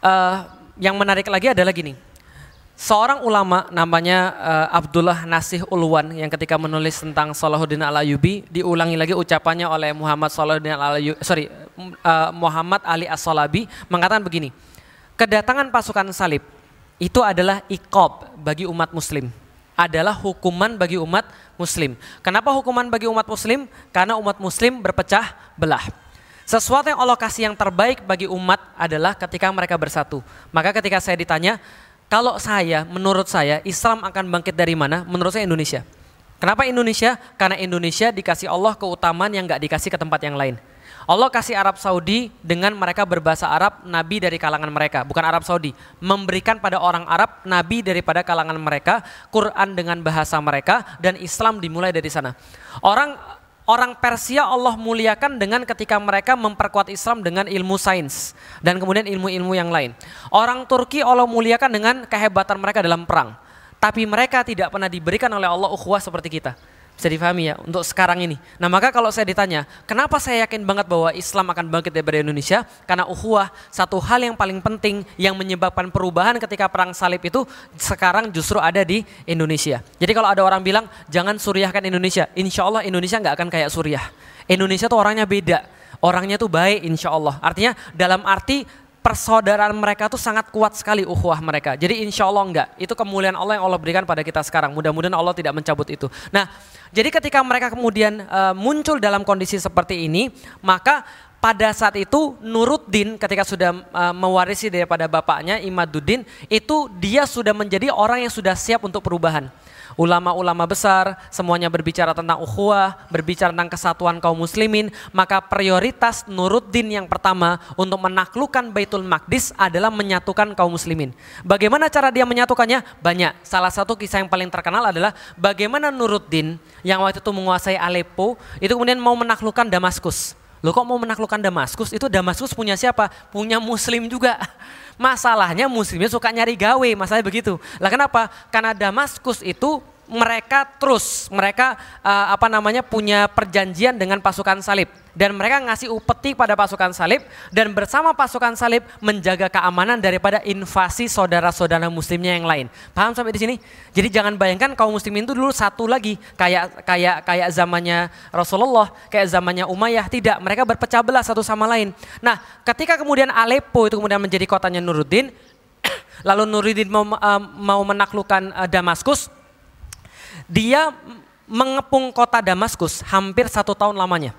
Uh, yang menarik lagi adalah gini, seorang ulama namanya uh, Abdullah Nasih Ulwan yang ketika menulis tentang Salahuddin Al-Ayyubi diulangi lagi ucapannya oleh Muhammad Salahuddin Al-Ayyubi, sorry uh, Muhammad Ali As-Solabi mengatakan begini, kedatangan pasukan salib itu adalah iqab bagi umat muslim, adalah hukuman bagi umat muslim. Kenapa hukuman bagi umat muslim? Karena umat muslim berpecah belah. Sesuatu yang Allah kasih yang terbaik bagi umat adalah ketika mereka bersatu. Maka ketika saya ditanya, kalau saya, menurut saya, Islam akan bangkit dari mana? Menurut saya Indonesia. Kenapa Indonesia? Karena Indonesia dikasih Allah keutamaan yang gak dikasih ke tempat yang lain. Allah kasih Arab Saudi dengan mereka berbahasa Arab, nabi dari kalangan mereka. Bukan Arab Saudi. Memberikan pada orang Arab, nabi daripada kalangan mereka, Quran dengan bahasa mereka, dan Islam dimulai dari sana. Orang Orang Persia Allah muliakan dengan ketika mereka memperkuat Islam dengan ilmu sains dan kemudian ilmu-ilmu yang lain. Orang Turki Allah muliakan dengan kehebatan mereka dalam perang. Tapi mereka tidak pernah diberikan oleh Allah ukhuwah seperti kita. Bisa difahami ya untuk sekarang ini. Nah maka kalau saya ditanya kenapa saya yakin banget bahwa Islam akan bangkit daripada Indonesia? Karena ukhuwah satu hal yang paling penting yang menyebabkan perubahan ketika perang salib itu sekarang justru ada di Indonesia. Jadi kalau ada orang bilang jangan suriahkan Indonesia. Insya Allah Indonesia nggak akan kayak Suriah. Indonesia tuh orangnya beda. Orangnya tuh baik insya Allah. Artinya dalam arti persaudaraan mereka tuh sangat kuat sekali ukhuwah mereka. Jadi insya Allah enggak. Itu kemuliaan Allah yang Allah berikan pada kita sekarang. Mudah-mudahan Allah tidak mencabut itu. Nah, jadi ketika mereka kemudian uh, muncul dalam kondisi seperti ini, maka pada saat itu Nuruddin ketika sudah uh, mewarisi daripada bapaknya Imaduddin, itu dia sudah menjadi orang yang sudah siap untuk perubahan. Ulama-ulama besar semuanya berbicara tentang ukhuwah, berbicara tentang kesatuan kaum muslimin. Maka prioritas Nuruddin yang pertama untuk menaklukkan Baitul Maqdis adalah menyatukan kaum muslimin. Bagaimana cara dia menyatukannya? Banyak. Salah satu kisah yang paling terkenal adalah bagaimana Nuruddin yang waktu itu menguasai Aleppo itu kemudian mau menaklukkan Damaskus. Loh, kok mau menaklukkan Damaskus? Itu Damaskus punya siapa? Punya muslim juga. Masalahnya muslimnya suka nyari gawe, masalahnya begitu. Lah kenapa? Karena Damaskus itu mereka terus, mereka uh, apa namanya punya perjanjian dengan pasukan salib. Dan mereka ngasih upeti pada pasukan salib dan bersama pasukan salib menjaga keamanan daripada invasi saudara-saudara muslimnya yang lain. Paham sampai di sini? Jadi jangan bayangkan kaum muslimin itu dulu satu lagi kayak kayak kayak zamannya Rasulullah, kayak zamannya Umayyah, tidak. Mereka berpecah belah satu sama lain. Nah, ketika kemudian Aleppo itu kemudian menjadi kotanya Nuruddin, lalu Nuruddin mau, uh, mau menaklukkan uh, Damaskus. Dia mengepung kota Damaskus hampir satu tahun lamanya.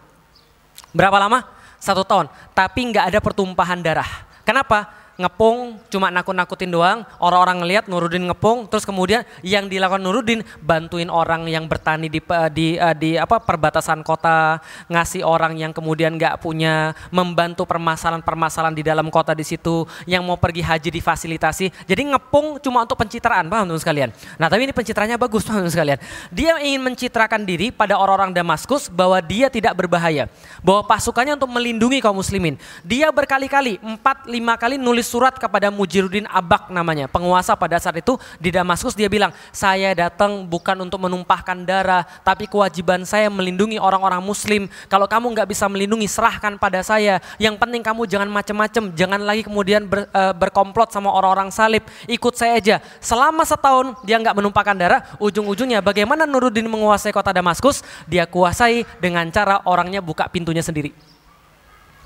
Berapa lama? Satu tahun. Tapi nggak ada pertumpahan darah. Kenapa? Ngepung cuma nakut-nakutin doang. Orang-orang ngelihat Nuruddin ngepung. Terus kemudian yang dilakukan Nuruddin bantuin orang yang bertani di, di, di apa perbatasan kota, ngasih orang yang kemudian nggak punya, membantu permasalahan-permasalahan di dalam kota di situ. Yang mau pergi haji difasilitasi. Jadi ngepung cuma untuk pencitraan, paham teman sekalian. Nah tapi ini pencitraannya bagus, paham teman sekalian. Dia ingin mencitrakan diri pada orang-orang Damaskus bahwa dia tidak berbahaya, bahwa pasukannya untuk melindungi kaum muslimin. Dia berkali-kali empat lima kali nulis surat kepada Mujiruddin Abak namanya, penguasa pada saat itu di Damaskus. Dia bilang, saya datang bukan untuk menumpahkan darah, tapi kewajiban saya melindungi orang-orang muslim. Kalau kamu nggak bisa melindungi, serahkan pada saya. Yang penting kamu jangan macam-macam, jangan lagi kemudian ber, e, berkomplot sama orang-orang salib, ikut saya aja. Selama setahun dia nggak menumpahkan darah. Ujung-ujungnya bagaimana Nuruddin menguasai kota Damaskus? Dia kuasai dengan cara orangnya buka pintunya sendiri.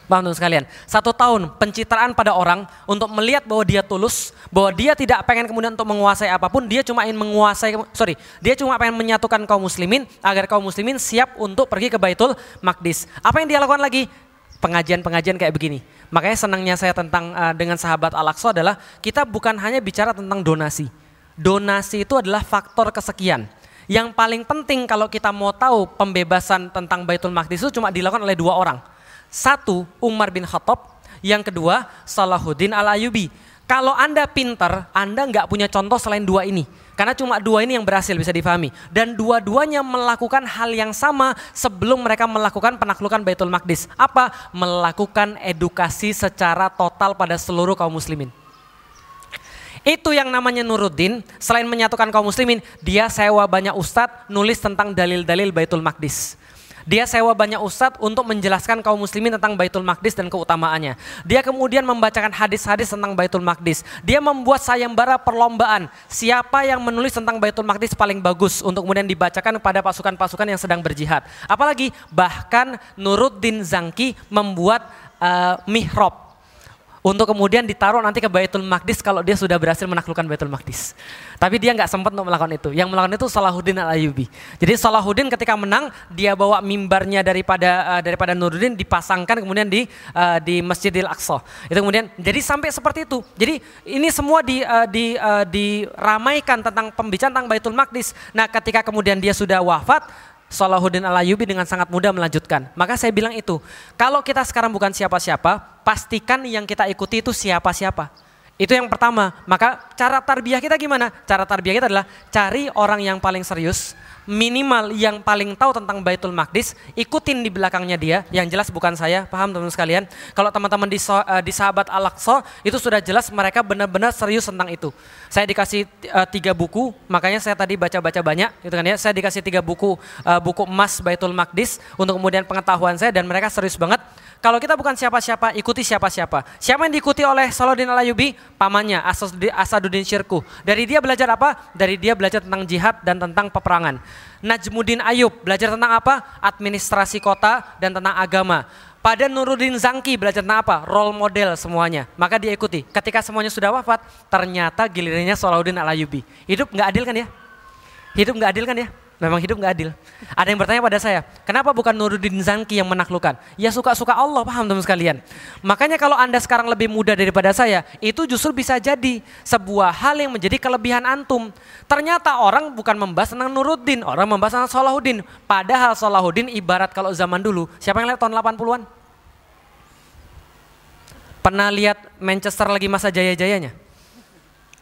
Paham teman sekalian, satu tahun pencitraan pada orang untuk melihat bahwa dia tulus, bahwa dia tidak pengen kemudian untuk menguasai apapun, dia cuma ingin menguasai, sorry, dia cuma pengen menyatukan kaum muslimin agar kaum muslimin siap untuk pergi ke Baitul Maqdis. Apa yang dia lakukan lagi? Pengajian-pengajian kayak begini. Makanya senangnya saya tentang uh, dengan Sahabat Al-Aqsa adalah kita bukan hanya bicara tentang donasi. Donasi itu adalah faktor kesekian. Yang paling penting kalau kita mau tahu pembebasan tentang Baitul Maqdis itu cuma dilakukan oleh dua orang. Satu, Umar bin Khattab. Yang kedua, Salahuddin Al-Ayyubi. Kalau Anda pintar, Anda nggak punya contoh selain dua ini. Karena cuma dua ini yang berhasil bisa difahami. Dan dua-duanya melakukan hal yang sama sebelum mereka melakukan penaklukan Baitul Maqdis. Apa? Melakukan edukasi secara total pada seluruh kaum muslimin. Itu yang namanya Nuruddin, selain menyatukan kaum muslimin, dia sewa banyak ustadz nulis tentang dalil-dalil Baitul Maqdis. Dia sewa banyak ustadz untuk menjelaskan kaum muslimin tentang Baitul Maqdis dan keutamaannya. Dia kemudian membacakan hadis-hadis tentang Baitul Maqdis. Dia membuat sayembara perlombaan. Siapa yang menulis tentang Baitul Maqdis paling bagus untuk kemudian dibacakan pada pasukan-pasukan yang sedang berjihad. Apalagi bahkan Nuruddin Zanki membuat uh, mihrab. Untuk kemudian ditaruh nanti ke Baitul Maqdis kalau dia sudah berhasil menaklukkan Baitul Maqdis. Tapi dia nggak sempat untuk melakukan itu. Yang melakukan itu Salahuddin Al-Ayyubi. Jadi Salahuddin ketika menang, dia bawa mimbarnya daripada uh, daripada Nuruddin dipasangkan kemudian di uh, di Masjidil Aqsa. Itu kemudian jadi sampai seperti itu. Jadi ini semua di uh, di uh, diramaikan tentang pembicaraan tentang Baitul Maqdis. Nah, ketika kemudian dia sudah wafat, Salahuddin Al-Ayyubi dengan sangat mudah melanjutkan. Maka saya bilang itu, kalau kita sekarang bukan siapa-siapa, pastikan yang kita ikuti itu siapa-siapa. Itu yang pertama. Maka cara tarbiyah kita gimana? Cara tarbiyah kita adalah cari orang yang paling serius, minimal yang paling tahu tentang Baitul Maqdis, ikutin di belakangnya dia. Yang jelas bukan saya, paham teman-teman sekalian? Kalau teman-teman di, di Sahabat Al-Aqsa itu sudah jelas mereka benar-benar serius tentang itu. Saya dikasih uh, tiga buku, makanya saya tadi baca-baca banyak, gitu kan ya. Saya dikasih tiga buku, uh, buku emas Baitul Maqdis untuk kemudian pengetahuan saya, dan mereka serius banget. Kalau kita bukan siapa-siapa, ikuti siapa-siapa. Siapa yang diikuti oleh Salahuddin Al-Ayyubi? Pamannya, Asaduddin Syirkuh. Dari dia belajar apa? Dari dia belajar tentang jihad dan tentang peperangan. Najmuddin Ayub belajar tentang apa? Administrasi kota dan tentang agama. Pada Nuruddin Zanki belajar tentang apa? Role model semuanya. Maka dia ikuti. Ketika semuanya sudah wafat, ternyata gilirannya Salahuddin Al-Ayyubi. Hidup nggak adil kan ya? Hidup nggak adil kan ya? Memang hidup nggak adil. Ada yang bertanya pada saya, kenapa bukan Nuruddin Zanki yang menaklukkan? Ya suka-suka Allah, paham teman sekalian. Makanya kalau Anda sekarang lebih muda daripada saya, itu justru bisa jadi sebuah hal yang menjadi kelebihan antum. Ternyata orang bukan membahas tentang Nuruddin, orang membahas tentang Salahuddin. Padahal Salahuddin ibarat kalau zaman dulu, siapa yang lihat tahun delapan puluhan? Pernah lihat Manchester lagi masa jaya-jayanya?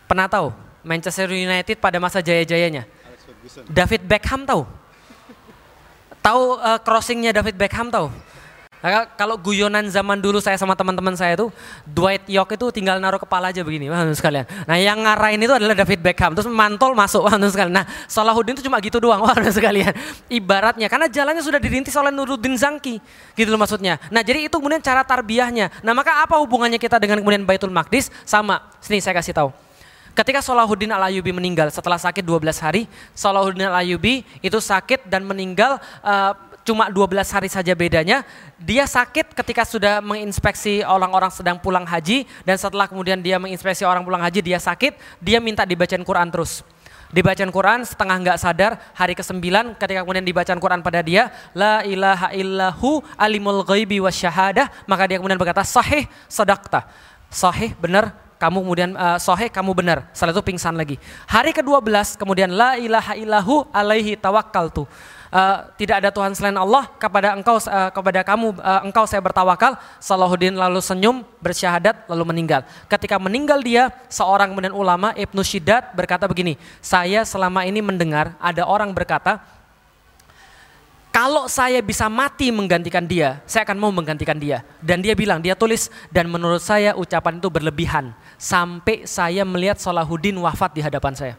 Pernah tahu Manchester United pada masa jaya-jayanya? David Beckham tahu, tahu uh, crossingnya David Beckham tahu. Nah, kalau guyonan zaman dulu saya sama teman-teman saya itu, Dwight York itu tinggal naruh kepala aja begini, paham sekalian. Nah yang ngarahin itu adalah David Beckham, terus mantol masuk, paham sekalian. Nah Salahuddin itu cuma gitu doang, paham sekalian. Ibaratnya karena jalannya sudah dirintis oleh Nuruddin Zanki, gitu loh maksudnya. Nah jadi itu kemudian cara tarbiyahnya. Nah maka apa hubungannya kita dengan kemudian Baitul Maqdis? Sama, sini saya kasih tahu. Ketika Salahuddin Al-Ayyubi meninggal setelah sakit dua belas hari, Salahuddin Al-Ayyubi itu sakit dan meninggal uh, cuma dua belas hari saja bedanya. Dia sakit ketika sudah menginspeksi orang-orang sedang pulang haji, dan setelah kemudian dia menginspeksi orang pulang haji dia sakit, dia minta dibacain Quran terus. Dibacain Quran setengah nggak sadar, hari kesembilan ketika kemudian dibacain Quran pada dia, La ilaha illahu alimul ghaibi wasyahadah, maka dia kemudian berkata sahih sadaqta, sahih benar. Kamu kemudian uh, soheh kamu benar. Setelah itu pingsan lagi. Hari kedua belas kemudian la ilaha illahu alaihi tawakkaltu. Uh, tidak ada Tuhan selain Allah, kepada engkau uh, kepada kamu uh, engkau saya bertawakal. Salahuddin lalu senyum, bersyahadat, lalu meninggal. Ketika meninggal dia, seorang kemudian ulama Ibnu Syeddad berkata begini, saya selama ini mendengar ada orang berkata, kalau saya bisa mati menggantikan dia, saya akan mau menggantikan dia. Dan dia bilang, dia tulis, dan menurut saya ucapan itu berlebihan. Sampai saya melihat Salahuddin wafat di hadapan saya.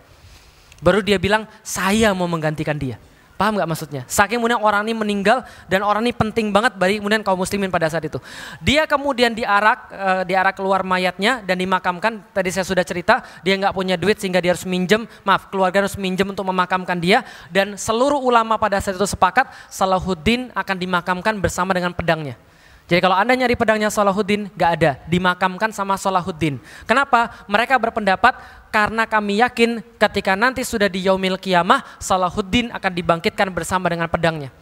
Baru dia bilang, saya mau menggantikan dia. Paham gak maksudnya? Saking kemudian orang ini meninggal, dan orang ini penting banget bagi kemudian kaum muslimin pada saat itu. Dia kemudian diarak, e, diarak keluar mayatnya dan dimakamkan. Tadi saya sudah cerita, dia gak punya duit sehingga dia harus minjem, maaf keluarga harus minjem untuk memakamkan dia. Dan seluruh ulama pada saat itu sepakat, Salahuddin akan dimakamkan bersama dengan pedangnya. Jadi kalau Anda nyari pedangnya Salahuddin, gak ada, dimakamkan sama Salahuddin. Kenapa? Mereka berpendapat, karena kami yakin ketika nanti sudah di yaumil kiamah, Salahuddin akan dibangkitkan bersama dengan pedangnya.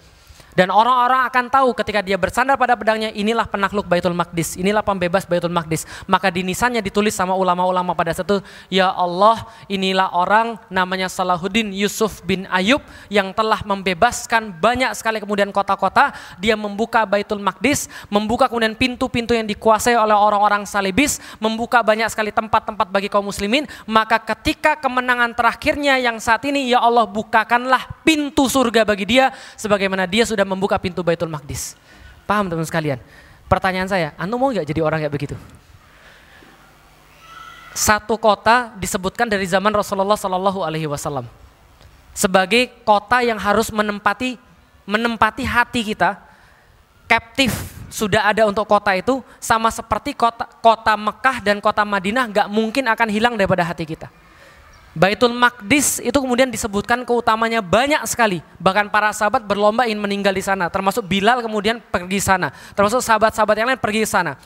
Dan orang-orang akan tahu ketika dia bersandar pada pedangnya, inilah penakluk Baitul Maqdis, inilah pembebas Baitul Maqdis. Maka di nisannya ditulis sama ulama-ulama pada saat itu, ya Allah, inilah orang namanya Salahuddin Yusuf bin Ayub yang telah membebaskan banyak sekali kemudian kota-kota. Dia membuka Baitul Maqdis, membuka kemudian pintu-pintu yang dikuasai oleh orang-orang salibis, membuka banyak sekali tempat-tempat bagi kaum muslimin. Maka ketika kemenangan terakhirnya yang saat ini, ya Allah, bukakanlah pintu surga bagi dia sebagaimana dia sudah membuka pintu Baitul Maqdis. Paham teman-teman sekalian? Pertanyaan saya, antum mau nggak jadi orang kayak begitu? Satu kota disebutkan dari zaman Rasulullah Shallallahu Alaihi Wasallam sebagai kota yang harus menempati menempati hati kita. Captive sudah ada untuk kota itu, sama seperti kota kota Mekah dan kota Madinah nggak mungkin akan hilang daripada hati kita. Baitul Maqdis itu kemudian disebutkan keutamanya banyak sekali. Bahkan para sahabat berlomba ingin meninggal di sana. Termasuk Bilal kemudian pergi sana. Termasuk sahabat-sahabat yang lain pergi sana.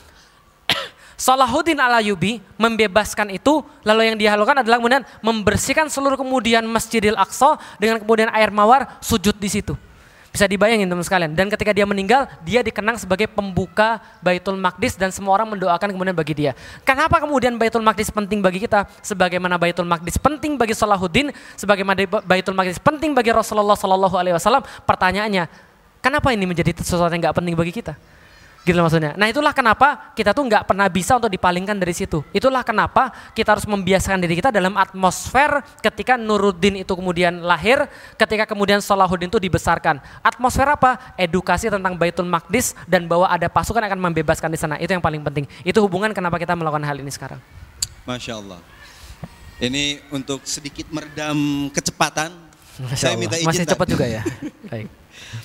Salahuddin Al-Ayyubi membebaskan itu, lalu yang dia lakukan adalah kemudian membersihkan seluruh kemudian Masjidil Aqsa dengan kemudian air mawar, sujud di situ. Bisa dibayangin teman-teman sekalian. Dan ketika dia meninggal, dia dikenang sebagai pembuka Baitul Maqdis dan semua orang mendoakan kemudian bagi dia. Kenapa kemudian Baitul Maqdis penting bagi kita? Sebagaimana Baitul Maqdis penting bagi Salahuddin, sebagaimana Baitul Maqdis penting bagi Rasulullah Shallallahu Alaihi Wasallam. Pertanyaannya, kenapa ini menjadi sesuatu yang nggak penting bagi kita? Gitu maksudnya. Nah itulah kenapa kita tuh nggak pernah bisa untuk dipalingkan dari situ. Itulah kenapa kita harus membiasakan diri kita dalam atmosfer ketika Nuruddin itu kemudian lahir, ketika kemudian Salahuddin itu dibesarkan. Atmosfer apa? Edukasi tentang Baitul Maqdis dan bahwa ada pasukan yang akan membebaskan di sana. Itu yang paling penting. Itu hubungan kenapa kita melakukan hal ini sekarang. Masya Allah. Ini untuk sedikit meredam kecepatan. Saya minta izin. Masih cepat juga ya. Baik.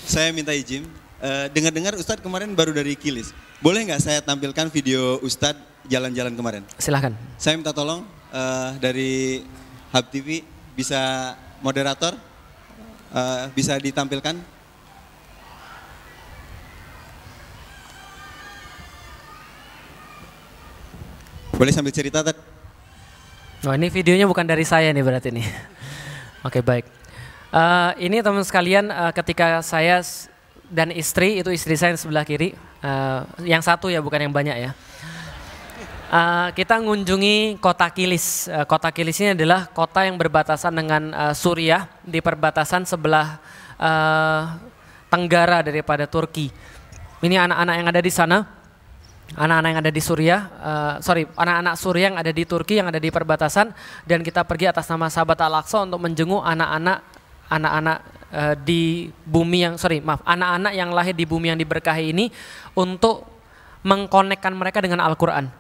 Saya minta izin. Uh, Dengar-dengar Ustadz kemarin baru dari Kilis. Boleh nggak saya tampilkan video Ustadz jalan-jalan kemarin? Silahkan. Saya minta tolong uh, dari Hub T V, bisa moderator, uh, bisa ditampilkan. Boleh sambil cerita, Tad? Oh, ini videonya bukan dari saya nih berarti nih. Oke, baik. Uh, ini teman sekalian uh, ketika saya dan istri, itu istri saya yang sebelah kiri, uh, yang satu ya bukan yang banyak ya. Uh, kita mengunjungi kota Kilis. Uh, kota Kilis ini adalah kota yang berbatasan dengan uh, Suriah, di perbatasan sebelah uh, tenggara daripada Turki. Ini anak-anak yang ada di sana, anak-anak yang ada di Suriah, uh, sorry, anak-anak Suriah yang ada di Turki, yang ada di perbatasan, dan kita pergi atas nama Sahabat Al-Aqsa untuk menjenguk anak-anak anak-anak uh, di bumi yang, sorry maaf, anak-anak yang lahir di bumi yang diberkahi ini untuk mengkonekkan mereka dengan Al-Quran.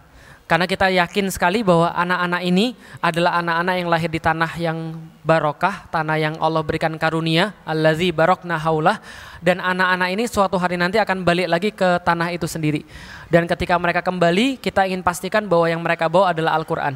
Karena kita yakin sekali bahwa anak-anak ini adalah anak-anak yang lahir di tanah yang barokah, tanah yang Allah berikan karunia, allazi barokna haulah, dan anak-anak ini suatu hari nanti akan balik lagi ke tanah itu sendiri. Dan ketika mereka kembali, kita ingin pastikan bahwa yang mereka bawa adalah Al-Quran.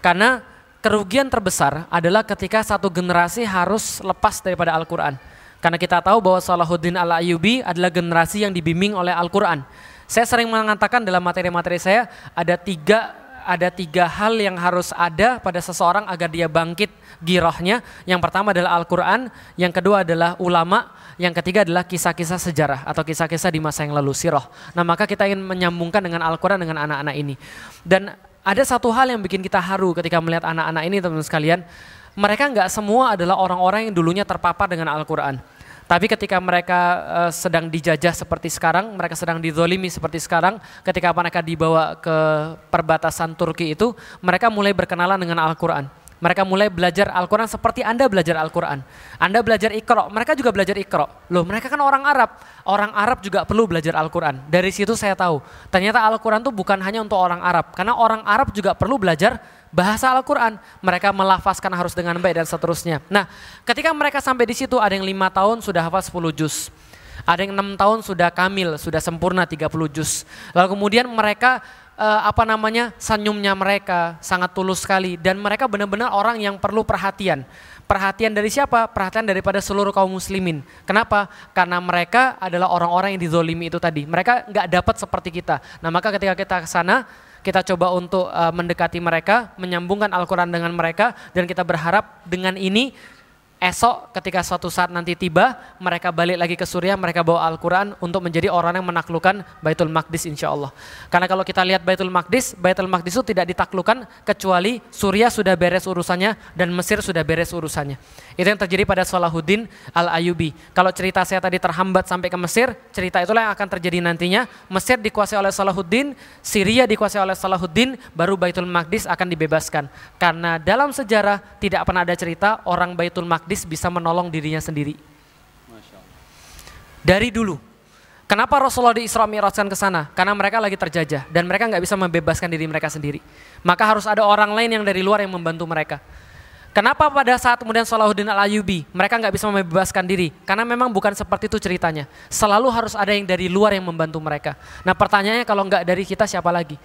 Karena kerugian terbesar adalah ketika satu generasi harus lepas daripada Al-Quran. Karena kita tahu bahwa Salahuddin Al-Ayyubi adalah generasi yang dibimbing oleh Al-Quran. Saya sering mengatakan dalam materi-materi saya, ada tiga, ada tiga hal yang harus ada pada seseorang agar dia bangkit girohnya. Yang pertama adalah Al-Quran, yang kedua adalah ulama, yang ketiga adalah kisah-kisah sejarah atau kisah-kisah di masa yang lalu, sirah. Nah, maka kita ingin menyambungkan dengan Al-Quran dengan anak-anak ini. Dan ada satu hal yang bikin kita haru ketika melihat anak-anak ini, teman-teman sekalian. Mereka nggak semua adalah orang-orang yang dulunya terpapar dengan Al-Quran. Tapi ketika mereka uh, sedang dijajah seperti sekarang, mereka sedang dizolimi seperti sekarang, ketika mereka dibawa ke perbatasan Turki itu, mereka mulai berkenalan dengan Al-Quran. Mereka mulai belajar Al-Quran seperti Anda belajar Al-Quran. Anda belajar Iqra, mereka juga belajar Iqra. Loh, mereka kan orang Arab. Orang Arab juga perlu belajar Al-Quran. Dari situ saya tahu, ternyata Al-Quran itu bukan hanya untuk orang Arab. Karena orang Arab juga perlu belajar bahasa Al-Quran. Mereka melafazkan harus dengan baik dan seterusnya. Nah, ketika mereka sampai di situ, ada yang lima tahun sudah hafal sepuluh juz. Ada yang enam tahun sudah kamil, sudah sempurna tiga puluh juz. Lalu kemudian mereka apa namanya, senyumnya mereka sangat tulus sekali, dan mereka benar-benar orang yang perlu perhatian. Perhatian dari siapa? Perhatian daripada seluruh kaum muslimin. Kenapa? Karena mereka adalah orang-orang yang dizolimi itu tadi. Mereka nggak dapat seperti kita. Nah, maka ketika kita ke sana, kita coba untuk uh, mendekati mereka, menyambungkan Al-Quran dengan mereka, dan kita berharap dengan ini esok ketika suatu saat nanti tiba, mereka balik lagi ke Suriah, mereka bawa Al-Quran untuk menjadi orang yang menaklukkan Baitul Maqdis insya Allah. Karena kalau kita lihat Baitul Maqdis, Baitul Maqdis itu tidak ditaklukkan kecuali Suriah sudah beres urusannya dan Mesir sudah beres urusannya. Itu yang terjadi pada Salahuddin Al-Ayyubi. Kalau cerita saya tadi terhambat sampai ke Mesir, cerita itulah yang akan terjadi nantinya. Mesir dikuasai oleh Salahuddin, Syria dikuasai oleh Salahuddin, baru Baitul Maqdis akan dibebaskan. Karena dalam sejarah tidak pernah ada cerita orang Baitul Maqdis bisa menolong dirinya sendiri. Dari dulu. Kenapa Rasulullah di Isra Mi'rajkan ke sana? Karena mereka lagi terjajah dan mereka nggak bisa membebaskan diri mereka sendiri. Maka harus ada orang lain yang dari luar yang membantu mereka. Kenapa pada saat kemudian Salahuddin Al-Ayyubi mereka nggak bisa membebaskan diri? Karena memang bukan seperti itu ceritanya. Selalu harus ada yang dari luar yang membantu mereka. Nah, pertanyaannya, kalau nggak dari kita siapa lagi?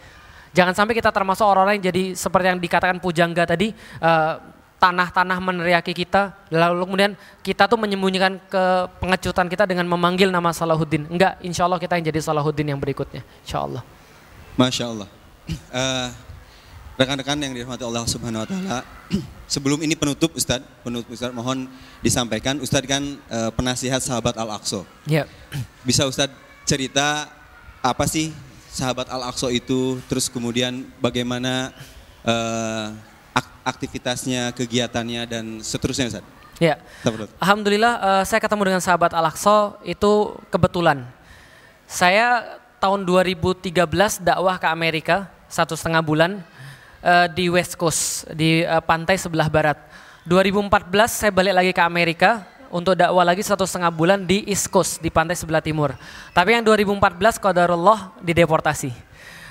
Jangan sampai kita termasuk orang-orang yang jadi seperti yang dikatakan pujangga tadi. Uh, tanah-tanah meneriaki kita, lalu kemudian kita tuh menyembunyikan ke pengecutan kita dengan memanggil nama Salahuddin. Enggak, insya Allah kita yang jadi Salahuddin yang berikutnya, insya Allah. Masya Allah. Uh, rekan-rekan yang dirahmati Allah Subhanahu Wa Taala, sebelum ini penutup Ustadz, penutup Ustadz mohon disampaikan. Ustadz kan uh, penasihat Sahabat Al-Aqsa. Yep. Bisa Ustadz cerita apa sih Sahabat Al-Aqsa itu, terus kemudian bagaimana Uh, aktivitasnya, kegiatannya, dan seterusnya, Ustaz. Ya, alhamdulillah uh, saya ketemu dengan Sahabat Al-Aqsa itu kebetulan. Saya tahun dua ribu tiga belas dakwah ke Amerika satu setengah bulan uh, di West Coast, di uh, pantai sebelah barat. dua ribu empat belas saya balik lagi ke Amerika untuk dakwah lagi satu setengah bulan di East Coast, di pantai sebelah timur. Tapi yang dua ribu empat belas qadarullah dideportasi.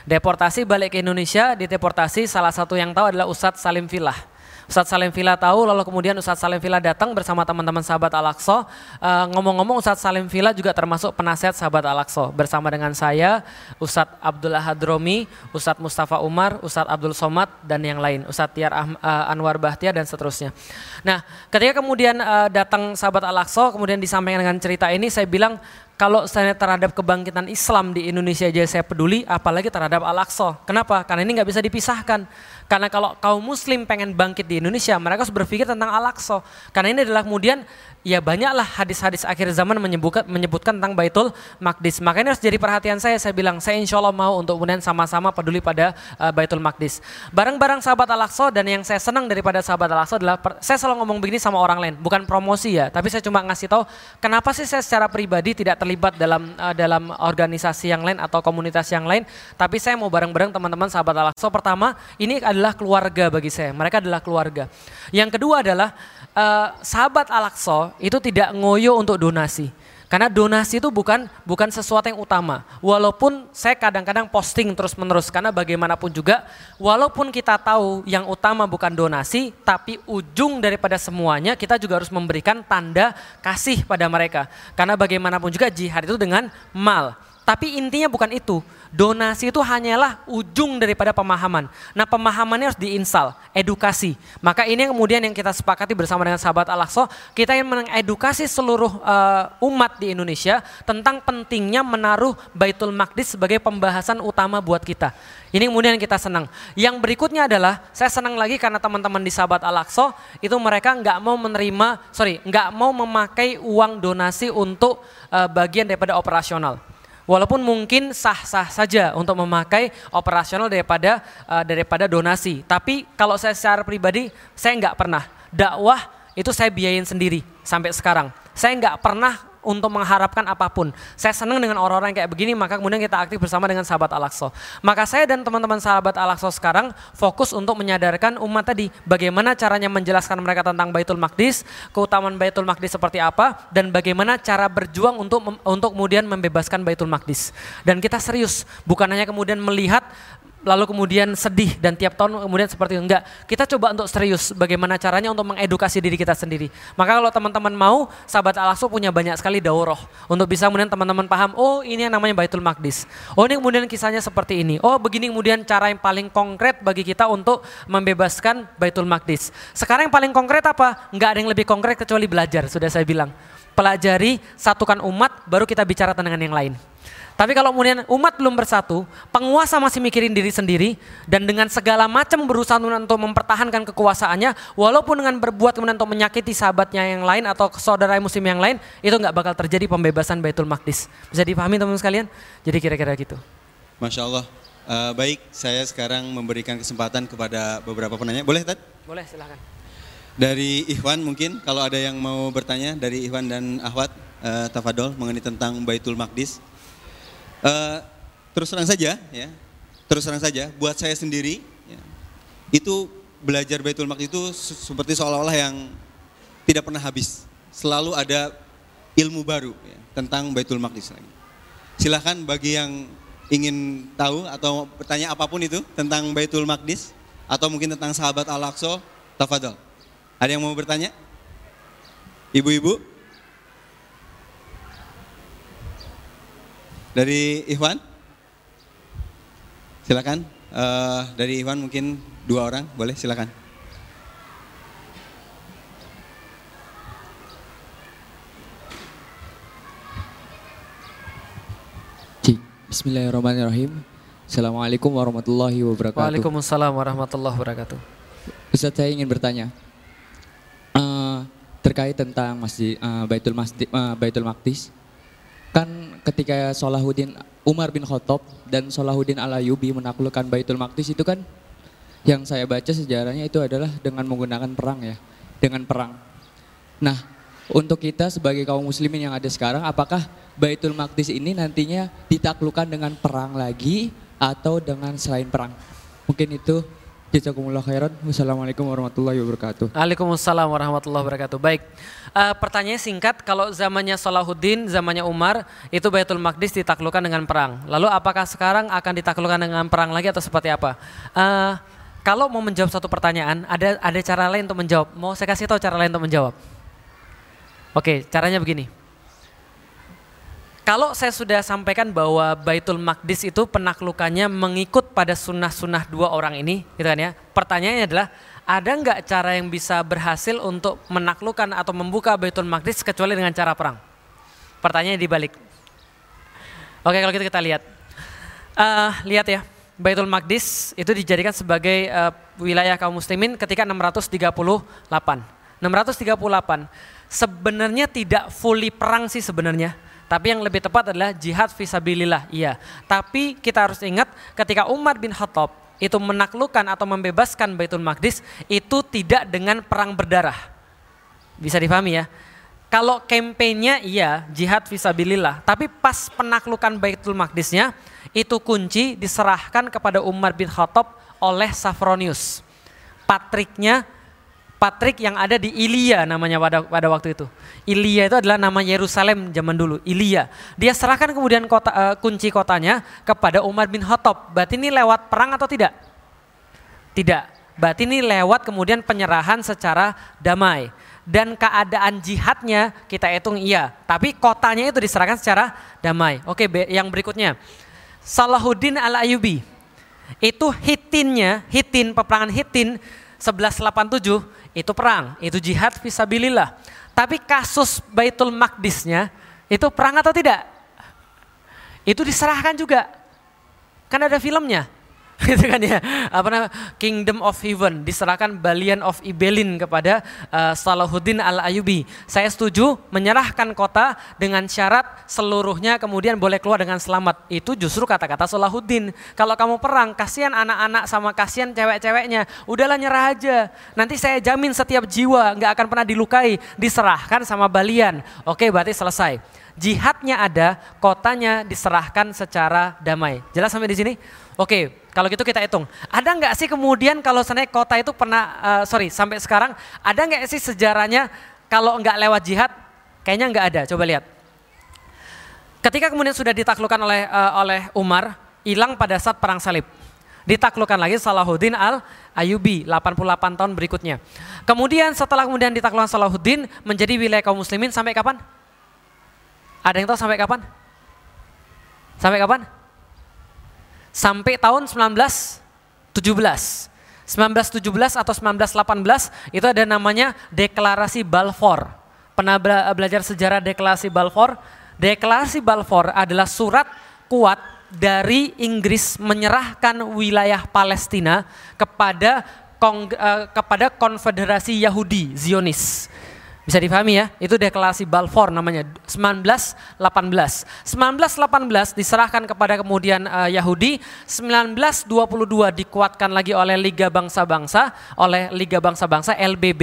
Deportasi balik ke Indonesia, dideportasi, salah satu yang tahu adalah Ustaz Salim Filah. Ustaz Salim Filah tahu, lalu kemudian Ustaz Salim Filah datang bersama teman-teman Sahabat Al-Aqsa. E, ngomong-ngomong Ustaz Salim Filah juga termasuk penasihat Sahabat Al-Aqsa. Bersama dengan saya, Ustaz Abdul Adromi, Ustaz Mustafa Umar, Ustaz Abdul Somad, dan yang lain. Ustaz Tiar Anwar Bahtiar dan seterusnya. Nah, ketika kemudian e, datang Sahabat Al-Aqsa, kemudian disampaikan dengan cerita ini, saya bilang, kalau saya terhadap kebangkitan Islam di Indonesia aja saya peduli, apalagi terhadap Al-Aqsa. Kenapa? Karena ini nggak bisa dipisahkan. Karena kalau kaum muslim pengen bangkit di Indonesia, mereka harus berpikir tentang Al-Aqsa. Karena ini adalah kemudian ya banyaklah hadis-hadis akhir zaman menyebutkan, menyebutkan tentang Baitul Maqdis. Makanya harus jadi perhatian saya, saya bilang saya insya Allah mau untuk kemudian sama-sama peduli pada uh, Baitul Maqdis. Barang-barang Sahabat Al-Aqsa, dan yang saya senang daripada Sahabat Al-Aqsa adalah, per, saya selalu ngomong begini sama orang lain, bukan promosi ya, tapi saya cuma ngasih tahu kenapa sih saya secara pribadi tidak terlibat dalam uh, dalam organisasi yang lain atau komunitas yang lain, tapi saya mau bareng-bareng teman-teman Sahabat Al-Aqsa. Pertama, ini adalah keluarga bagi saya, mereka adalah keluarga. Yang kedua adalah uh, Sahabat Al-Aqsa itu tidak ngoyo untuk donasi. Karena donasi itu bukan bukan sesuatu yang utama. Walaupun saya kadang-kadang posting terus-menerus, karena bagaimanapun juga walaupun kita tahu yang utama bukan donasi, tapi ujung daripada semuanya kita juga harus memberikan tanda kasih pada mereka. Karena bagaimanapun juga jihad itu dengan mal. Tapi intinya bukan itu, donasi itu hanyalah ujung daripada pemahaman. Nah, pemahamannya harus diinstal, edukasi. Maka ini yang kemudian yang kita sepakati bersama dengan Sahabat Al-Aqsa, kita ingin mengedukasi seluruh uh, umat di Indonesia tentang pentingnya menaruh Baitul Maqdis sebagai pembahasan utama buat kita. Ini kemudian kita senang. Yang berikutnya adalah, saya senang lagi karena teman-teman di Sahabat Al-Aqsa, itu mereka nggak mau menerima, sorry, nggak mau memakai uang donasi untuk uh, bagian daripada operasional. Walaupun mungkin sah-sah saja untuk memakai operasional daripada uh, daripada donasi. Tapi kalau saya secara pribadi, saya nggak pernah. Dakwah itu saya biayain sendiri sampai sekarang. Saya nggak pernah untuk mengharapkan apapun. Saya senang dengan orang-orang kayak begini, maka kemudian kita aktif bersama dengan Sahabat Al-Aqsa. Maka saya dan teman-teman Sahabat Al-Aqsa sekarang fokus untuk menyadarkan umat tadi, bagaimana caranya menjelaskan mereka tentang Baitul Maqdis, keutamaan Baitul Maqdis seperti apa, dan bagaimana cara berjuang untuk mem- untuk kemudian membebaskan Baitul Maqdis. Dan kita serius, bukan hanya kemudian melihat lalu kemudian sedih dan tiap tahun kemudian seperti itu. Enggak, kita coba untuk serius bagaimana caranya untuk mengedukasi diri kita sendiri. Maka kalau teman-teman mau, Sahabat Al-Aqsa punya banyak sekali daurah untuk bisa kemudian teman-teman paham, oh ini yang namanya Baitul Maqdis, oh ini kemudian kisahnya seperti ini, oh begini kemudian cara yang paling konkret bagi kita untuk membebaskan Baitul Maqdis. Sekarang yang paling konkret apa? Enggak ada yang lebih konkret kecuali belajar, sudah saya bilang. Pelajari, satukan umat, baru kita bicara tentang yang lain. Tapi kalau kemudian umat belum bersatu, penguasa masih mikirin diri sendiri, dan dengan segala macam berusaha untuk mempertahankan kekuasaannya, walaupun dengan berbuat kemudian untuk menyakiti sahabatnya yang lain atau saudara muslim yang lain, itu gak bakal terjadi pembebasan Baitul Maqdis. Bisa dipahami teman-teman sekalian? Jadi kira-kira gitu. Masya Allah. Uh, baik, saya sekarang memberikan kesempatan kepada beberapa penanya. Boleh, Tad? Boleh, silahkan. Dari Ikhwan mungkin, kalau ada yang mau bertanya dari Ikhwan dan Ahwat, uh, tafadol, mengenai tentang Baitul Maqdis. Uh, terus terang saja, ya, terus terang saja, buat saya sendiri, ya, itu belajar Baitul Maqdis itu seperti seolah-olah yang tidak pernah habis. Selalu ada ilmu baru, ya, tentang Baitul Maqdis lagi. Silahkan bagi yang ingin tahu atau bertanya apapun itu tentang Baitul Maqdis atau mungkin tentang Sahabat Al-Aqsa, tafadhol. Ada yang mau bertanya? Ibu-ibu? Dari Ikhwan, silakan. Uh, dari Ikhwan mungkin dua orang, boleh silakan. Bismillahirrahmanirrahim. Assalamualaikum warahmatullahi wabarakatuh. Waalaikumsalam warahmatullahi wabarakatuh. Ustaz, saya ingin bertanya uh, terkait tentang masjid uh, Baitul Masjid uh, Baitul Maqdis. Kan ketika Salahuddin Umar bin Khattab dan Salahuddin Al-Ayyubi menaklukkan Baitul Maqdis itu kan, yang saya baca sejarahnya itu adalah dengan menggunakan perang ya, dengan perang. Nah, untuk kita sebagai kaum muslimin yang ada sekarang, apakah Baitul Maqdis ini nantinya ditaklukkan dengan perang lagi atau dengan selain perang? Mungkin itu. Jazakumullah khairan. Wassalamualaikum warahmatullahi wabarakatuh. Waalaikumsalam warahmatullahi wabarakatuh. Baik, uh, pertanyaan singkat, kalau zamannya Salahuddin, zamannya Umar, itu Baitul Maqdis ditaklukkan dengan perang. Lalu apakah sekarang akan ditaklukkan dengan perang lagi atau seperti apa? Uh, kalau mau menjawab satu pertanyaan, ada ada cara lain untuk menjawab. Mau saya kasih tahu cara lain untuk menjawab? Oke, caranya begini. Kalau saya sudah sampaikan bahwa Baitul Maqdis itu penaklukannya mengikut pada sunnah-sunnah dua orang ini, gitu kan ya. Pertanyaannya adalah, ada nggak cara yang bisa berhasil untuk menaklukkan atau membuka Baitul Maqdis kecuali dengan cara perang? Pertanyaannya dibalik. Oke, kalau gitu kita lihat. Uh, lihat ya, Baitul Maqdis itu dijadikan sebagai uh, wilayah kaum muslimin ketika enam ratus tiga puluh delapan. enam ratus tiga puluh delapan. Sebenarnya tidak fully perang sih sebenarnya. Tapi yang lebih tepat adalah jihad fisabilillah. Iya. Tapi kita harus ingat ketika Umar bin Khattab itu menaklukkan atau membebaskan Baitul Maqdis itu tidak dengan perang berdarah. Bisa dipahami ya. Kalau kampanyenya iya jihad fisabilillah. Tapi pas penaklukan Baitul Maqdisnya itu kunci diserahkan kepada Umar bin Khattab oleh Safronius. Patriknya Patrik yang ada di Ilia namanya pada pada waktu itu. Ilia itu adalah nama Yerusalem zaman dulu, Ilia. Dia serahkan kemudian kota, uh, kunci kotanya kepada Umar bin Khattab. Berarti ini lewat perang atau tidak? Tidak. Berarti ini lewat kemudian penyerahan secara damai. Dan keadaan jihadnya kita hitung iya, tapi kotanya itu diserahkan secara damai. Oke, yang berikutnya. Salahuddin Al-Ayyubi. Itu Hitinnya, Hitin peperangan Hitin sebelas delapan puluh tujuh itu perang, itu jihad fisabilillah. Tapi kasus Baitul Maqdisnya itu perang atau tidak? Itu diserahkan juga. Kan ada filmnya. Gitu kan ya. Apa namanya? Kingdom of Heaven diserahkan Balian of Ibelin kepada uh, Salahuddin Al-Ayyubi. Saya setuju menyerahkan kota dengan syarat seluruhnya kemudian boleh keluar dengan selamat. Itu justru kata-kata Salahuddin. Kalau kamu perang, kasihan anak-anak sama kasihan cewek-ceweknya. Udahlah nyerah aja. Nanti saya jamin setiap jiwa nggak akan pernah dilukai, diserahkan sama Balian. Oke, berarti selesai. Jihadnya ada, kotanya diserahkan secara damai. Jelas sampai di sini? Oke, kalau gitu kita hitung. Ada nggak sih kemudian kalau sebenarnya kota itu pernah, uh, sorry sampai sekarang, ada nggak sih sejarahnya kalau nggak lewat jihad? Kayaknya nggak ada, coba lihat. Ketika kemudian sudah ditaklukkan oleh uh, oleh Umar, hilang pada saat perang salib. Ditaklukkan lagi Salahuddin Al-Ayyubi delapan puluh delapan tahun berikutnya. Kemudian setelah kemudian ditaklukkan Salahuddin menjadi wilayah kaum muslimin sampai kapan? Ada yang tahu sampai kapan? Sampai kapan? Sampai tahun seribu sembilan ratus tujuh belas. seribu sembilan ratus tujuh belas atau seribu sembilan ratus delapan belas itu ada namanya Deklarasi Balfour. Pernah belajar sejarah Deklarasi Balfour? Deklarasi Balfour adalah surat kuat dari Inggris menyerahkan wilayah Palestina kepada Kong, eh, kepada Konfederasi Yahudi Zionis. Bisa dipahami ya, itu Deklarasi Balfour namanya, seribu sembilan ratus delapan belas. seribu sembilan ratus delapan belas diserahkan kepada kemudian uh, Yahudi, seribu sembilan ratus dua puluh dua dikuatkan lagi oleh Liga Bangsa-Bangsa, oleh Liga Bangsa-Bangsa L B B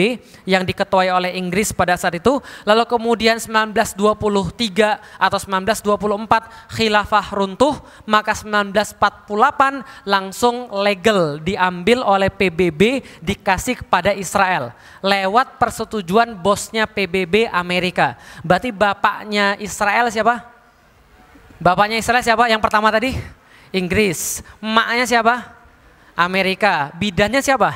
yang diketuai oleh Inggris pada saat itu, lalu kemudian seribu sembilan ratus dua puluh tiga atau seribu sembilan ratus dua puluh empat khilafah runtuh, maka seribu sembilan ratus empat puluh delapan langsung legal diambil oleh P B B dikasih kepada Israel lewat persetujuan Bosnia P B B Amerika. Berarti bapaknya Israel siapa? Bapaknya Israel siapa? Yang pertama tadi? Inggris. Maknya siapa? Amerika. Bidannya siapa?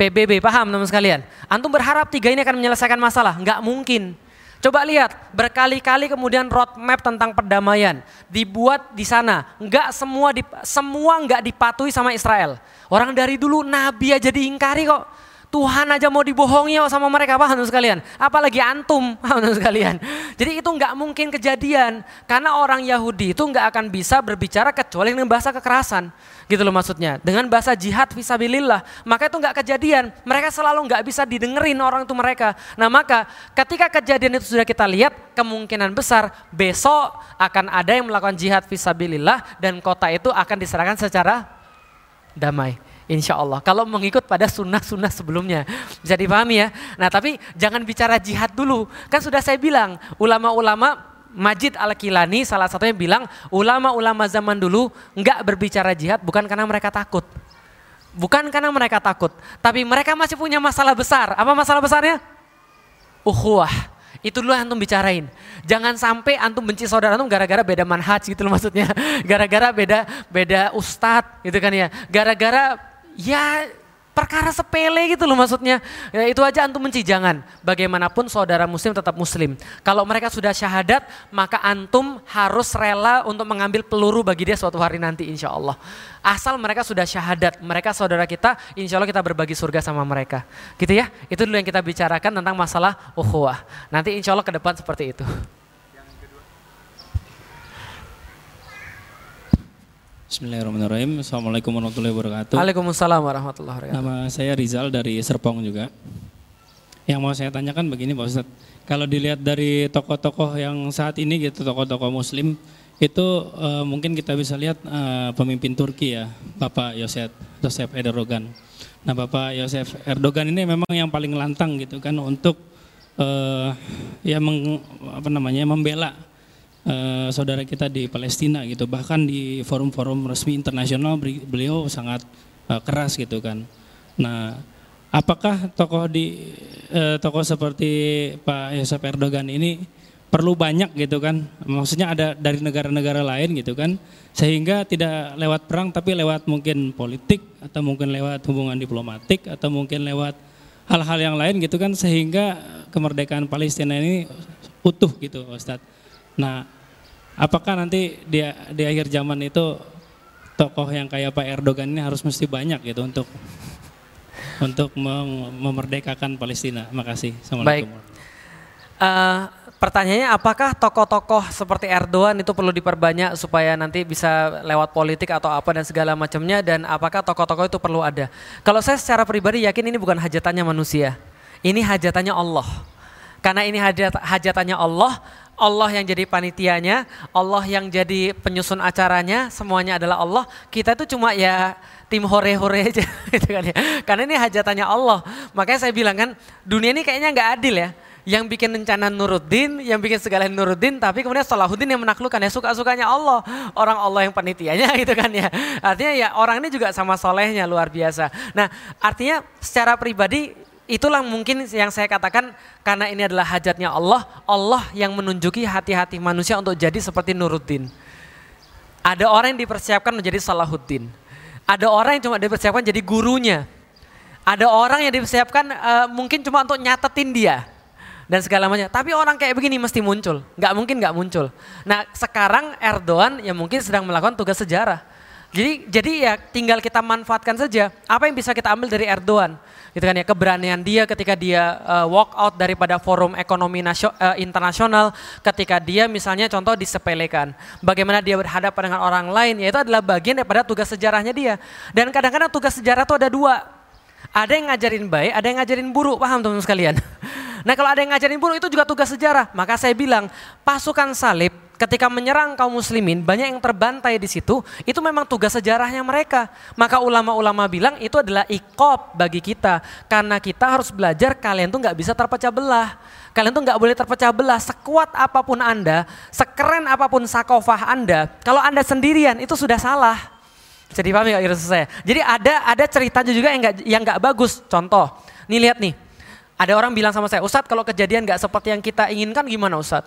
P B B. Paham teman-teman sekalian? Antum berharap tiga ini akan menyelesaikan masalah? Enggak mungkin. Coba lihat, berkali-kali kemudian roadmap tentang perdamaian dibuat di sana. Enggak semua di, semua enggak dipatuhi sama Israel. Orang dari dulu nabi aja diingkari kok. Tuhan aja mau dibohongi sama mereka, paham teman sekalian? Apalagi antum, paham teman sekalian? Jadi itu nggak mungkin kejadian, karena orang Yahudi itu nggak akan bisa berbicara kecuali dengan bahasa kekerasan, gitu loh maksudnya. Dengan bahasa jihad fisabilillah, maka itu nggak kejadian. Mereka selalu nggak bisa didengerin orang itu mereka. Nah maka ketika kejadian itu sudah kita lihat, kemungkinan besar besok akan ada yang melakukan jihad fisabilillah dan kota itu akan diserahkan secara damai. Insya Allah, kalau mengikut pada sunnah-sunnah sebelumnya. Bisa dipahami ya. Nah tapi jangan bicara jihad dulu. Kan sudah saya bilang, ulama-ulama Majid Al-Kilani salah satunya bilang, ulama-ulama zaman dulu nggak berbicara jihad bukan karena mereka takut. Bukan karena mereka takut, tapi mereka masih punya masalah besar. Apa masalah besarnya? Ukhuwah. Itu dulu antum bicarain. Jangan sampai antum benci saudara antum gara-gara beda manhaj gitu loh maksudnya. Gara-gara beda beda ustadz gitu kan ya. Gara-gara ya perkara sepele gitu loh maksudnya. Ya, itu aja antum benci, jangan. Bagaimanapun saudara muslim tetap muslim. Kalau mereka sudah syahadat maka antum harus rela untuk mengambil peluru bagi dia suatu hari nanti insya Allah. Asal mereka sudah syahadat, mereka saudara kita, insya Allah kita berbagi surga sama mereka. Gitu ya, itu dulu yang kita bicarakan tentang masalah ukhuwah. Nanti insya Allah ke depan seperti itu. Yang kedua. Bismillahirrahmanirrahim. Assalamualaikum warahmatullahi wabarakatuh. Waalaikumsalam warahmatullahi wabarakatuh. Nama saya Rizal dari Serpong juga. Yang mau saya tanyakan begini Pak Ustadz, kalau dilihat dari tokoh-tokoh yang saat ini gitu, tokoh-tokoh muslim, itu uh, mungkin kita bisa lihat uh, pemimpin Turki ya, Bapak Yosef, Yusuf Erdogan. Nah Bapak Yusuf Erdogan ini memang yang paling lantang gitu kan untuk uh, ya meng, apa namanya, membela uh, saudara kita di Palestina gitu, bahkan di forum-forum resmi internasional beliau sangat uh, keras gitu kan. Nah apakah tokoh di eh, tokoh seperti Pak Yusuf Erdogan ini perlu banyak gitu kan? Maksudnya ada dari negara-negara lain gitu kan? Sehingga tidak lewat perang tapi lewat mungkin politik atau mungkin lewat hubungan diplomatik atau mungkin lewat hal-hal yang lain gitu kan, sehingga kemerdekaan Palestina ini utuh gitu Ustadz. Nah, apakah nanti di, di akhir zaman itu tokoh yang kayak Pak Erdogan ini harus mesti banyak gitu untuk untuk memerdekakan Palestina? Makasih. Baik. Uh, pertanyaannya apakah tokoh-tokoh seperti Erdogan itu perlu diperbanyak supaya nanti bisa lewat politik atau apa dan segala macamnya, dan apakah tokoh-tokoh itu perlu ada? Kalau saya secara pribadi yakin ini bukan hajatannya manusia, ini hajatannya Allah. Karena ini hajat, hajatannya Allah, Allah yang jadi panitianya, Allah yang jadi penyusun acaranya, semuanya adalah Allah. Kita itu cuma ya tim hore-hore aja gitu kan ya. Karena ini hajatannya Allah. Makanya saya bilang kan, dunia ini kayaknya nggak adil ya. Yang bikin rencana Nuruddin, yang bikin segala Nuruddin, tapi kemudian Salahuddin yang menaklukkan, ya suka-sukanya Allah. Orang Allah yang penitianya gitu kan ya. Artinya ya orang ini juga sama solehnya luar biasa. Nah artinya secara pribadi, itulah mungkin yang saya katakan, karena ini adalah hajatnya Allah, Allah yang menunjuki hati-hati manusia untuk jadi seperti Nuruddin. Ada orang yang dipersiapkan menjadi Salahuddin. Ada orang yang cuma dipersiapkan jadi gurunya. Ada orang yang dipersiapkan uh, mungkin cuma untuk nyatetin dia dan segala macamnya. Tapi orang kayak begini mesti muncul, nggak mungkin nggak muncul. Nah sekarang Erdogan yang mungkin sedang melakukan tugas sejarah. Jadi, jadi ya tinggal kita manfaatkan saja apa yang bisa kita ambil dari Erdogan, gitu kan ya, keberanian dia ketika dia uh, walk out daripada forum ekonomi nasio, uh, internasional, ketika dia misalnya contoh disepelekan, bagaimana dia berhadapan dengan orang lain, yaitu adalah bagian daripada tugas sejarahnya dia. Dan kadang-kadang tugas sejarah itu ada dua, ada yang ngajarin baik, ada yang ngajarin buruk, paham teman-teman sekalian? Nah kalau ada yang ngajarin buruk itu juga tugas sejarah, maka saya bilang pasukan salib ketika menyerang kaum muslimin, banyak yang terbantai di situ, itu memang tugas sejarahnya mereka. Maka ulama-ulama bilang itu adalah iqab bagi kita, karena kita harus belajar kalian tuh gak bisa terpecah belah. Kalian tuh gak boleh terpecah belah, sekuat apapun Anda, sekeren apapun sakofah Anda, kalau Anda sendirian itu sudah salah. Jadi paham ya iris saya? Jadi ada ada ceritanya juga yang gak, yang gak bagus, contoh, nih lihat nih. Ada orang bilang sama saya, Ustadz kalau kejadian gak seperti yang kita inginkan gimana Ustadz?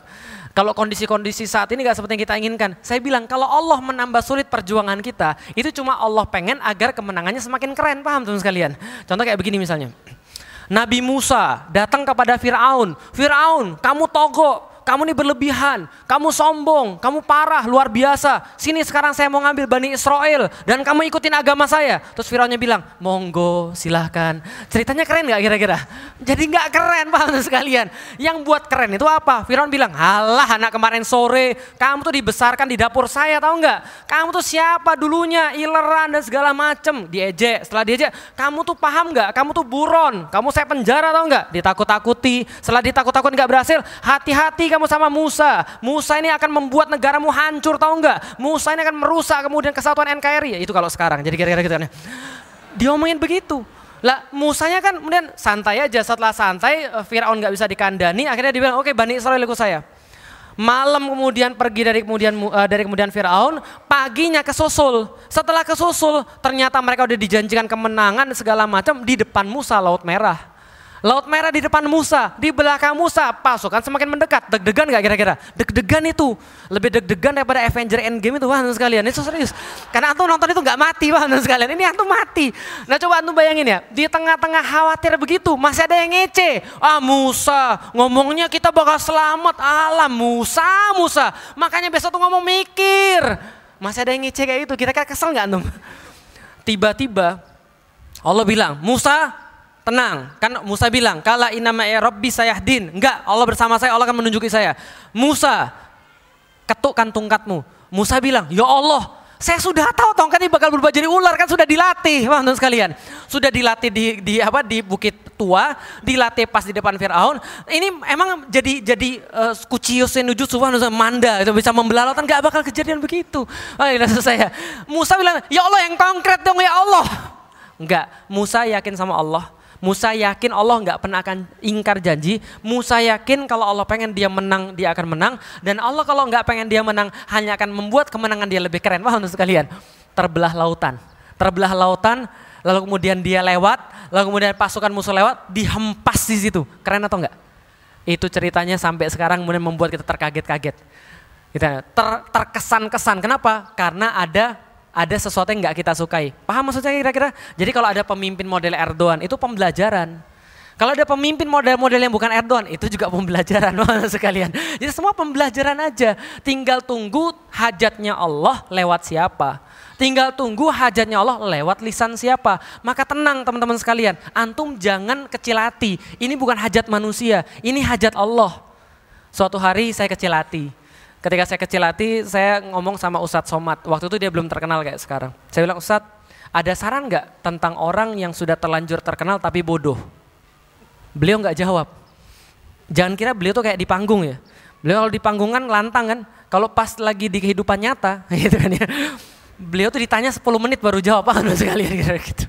Kalau kondisi-kondisi saat ini gak seperti yang kita inginkan. Saya bilang kalau Allah menambah sulit perjuangan kita, itu cuma Allah pengen agar kemenangannya semakin keren, paham teman-teman sekalian? Contoh kayak begini misalnya, Nabi Musa datang kepada Fir'aun, Fir'aun kamu togo, kamu ini berlebihan, kamu sombong, kamu parah, luar biasa, sini sekarang saya mau ngambil Bani Israel dan kamu ikutin agama saya. Terus Fir'aunnya bilang, monggo silahkan. Ceritanya keren gak kira-kira? Jadi gak keren, paham teman-teman sekalian? Yang buat keren itu apa? Fir'aun bilang, halah anak kemarin sore, kamu tuh dibesarkan di dapur saya tahu gak? Kamu tuh siapa dulunya, ileran dan segala macem, diejek, setelah diejek, kamu tuh paham gak? Kamu tuh buron, kamu saya penjara tahu gak? Ditakut-takuti, setelah ditakut-takuti gak berhasil, hati-hati kamu sama Musa, Musa ini akan membuat negaramu hancur tahu gak? Musa ini akan merusak kemudian kesatuan N K R I, ya itu kalau sekarang, jadi kira-kira gitu kan. Diomongin begitu. Lah Musanya kan kemudian santai aja, setelah santai Fir'aun gak bisa dikandani, akhirnya dia bilang oke Bani Israel ikut saya. Malam kemudian pergi dari kemudian dari kemudian Fir'aun, paginya kesusul. Setelah kesusul ternyata mereka udah dijanjikan kemenangan segala macam di depan Musa, Laut Merah. Laut Merah di depan Musa, di belakang Musa, pasukan semakin mendekat. Deg-degan gak kira-kira? Deg-degan itu, lebih deg-degan daripada Avenger Endgame itu, wah sekalian, itu serius. Karena antum nonton itu gak mati, wah sekalian, ini antum mati. Nah coba antum bayangin ya, di tengah-tengah khawatir begitu, masih ada yang ngece. Ah Musa, ngomongnya kita bakal selamat, alam Musa, Musa. Makanya besok tuh ngomong mikir. Masih ada yang ngece kayak itu, kira-kira kesel gak antum? Tiba-tiba Allah bilang, Musa, tenang, kan Musa bilang, kala inama ya Rabbi sayahdin. Enggak, Allah bersama saya, Allah akan menunjuki saya. Musa, ketukkan tongkatmu. Musa bilang, ya Allah, saya sudah tahu tongkat ini bakal berubah jadi ular, kan sudah dilatih, teman-teman sekalian. sudah dilatih di, di apa di Bukit Tua, dilatih pas di depan Firaun. Ini emang jadi jadi uh, kucius nuju suwan manda itu bisa membelalotan, nggak bakal kejadian begitu. Oh, ini saya. Musa bilang, "Ya Allah yang konkret dong ya Allah." Enggak, Musa yakin sama Allah. Musa yakin Allah nggak pernah akan ingkar janji. Musa yakin kalau Allah pengen dia menang, dia akan menang. Dan Allah kalau nggak pengen dia menang, hanya akan membuat kemenangan dia lebih keren. Wah, untuk sekalian, terbelah lautan. Terbelah lautan, lalu kemudian dia lewat, lalu kemudian pasukan musuh lewat, dihempas di situ. Keren atau enggak? Itu ceritanya sampai sekarang kemudian membuat kita terkaget-kaget. Kita ter, terkesan-kesan. Kenapa? Karena ada ada sesuatu yang nggak kita sukai. Paham maksudnya kira-kira? Jadi kalau ada pemimpin model Erdogan, itu pembelajaran. Kalau ada pemimpin model-model yang bukan Erdogan, itu juga pembelajaran sekalian. Jadi semua pembelajaran aja. Tinggal tunggu hajatnya Allah lewat siapa. Tinggal tunggu hajatnya Allah lewat lisan siapa. Maka tenang teman-teman sekalian, antum jangan kecil hati. Ini bukan hajat manusia, ini hajat Allah. Suatu hari saya kecil hati. Ketika saya kecil hati, saya ngomong sama Ustaz Somad. Waktu itu dia belum terkenal kayak sekarang. Saya bilang, Ustaz, ada saran nggak tentang orang yang sudah terlanjur terkenal tapi bodoh? Beliau nggak jawab. Jangan kira beliau tuh kayak di panggung ya. Beliau kalau di panggung kan lantang kan. Kalau pas lagi di kehidupan nyata, gitu kan ya. Beliau tuh ditanya sepuluh menit baru jawab, kan sekalian gitu.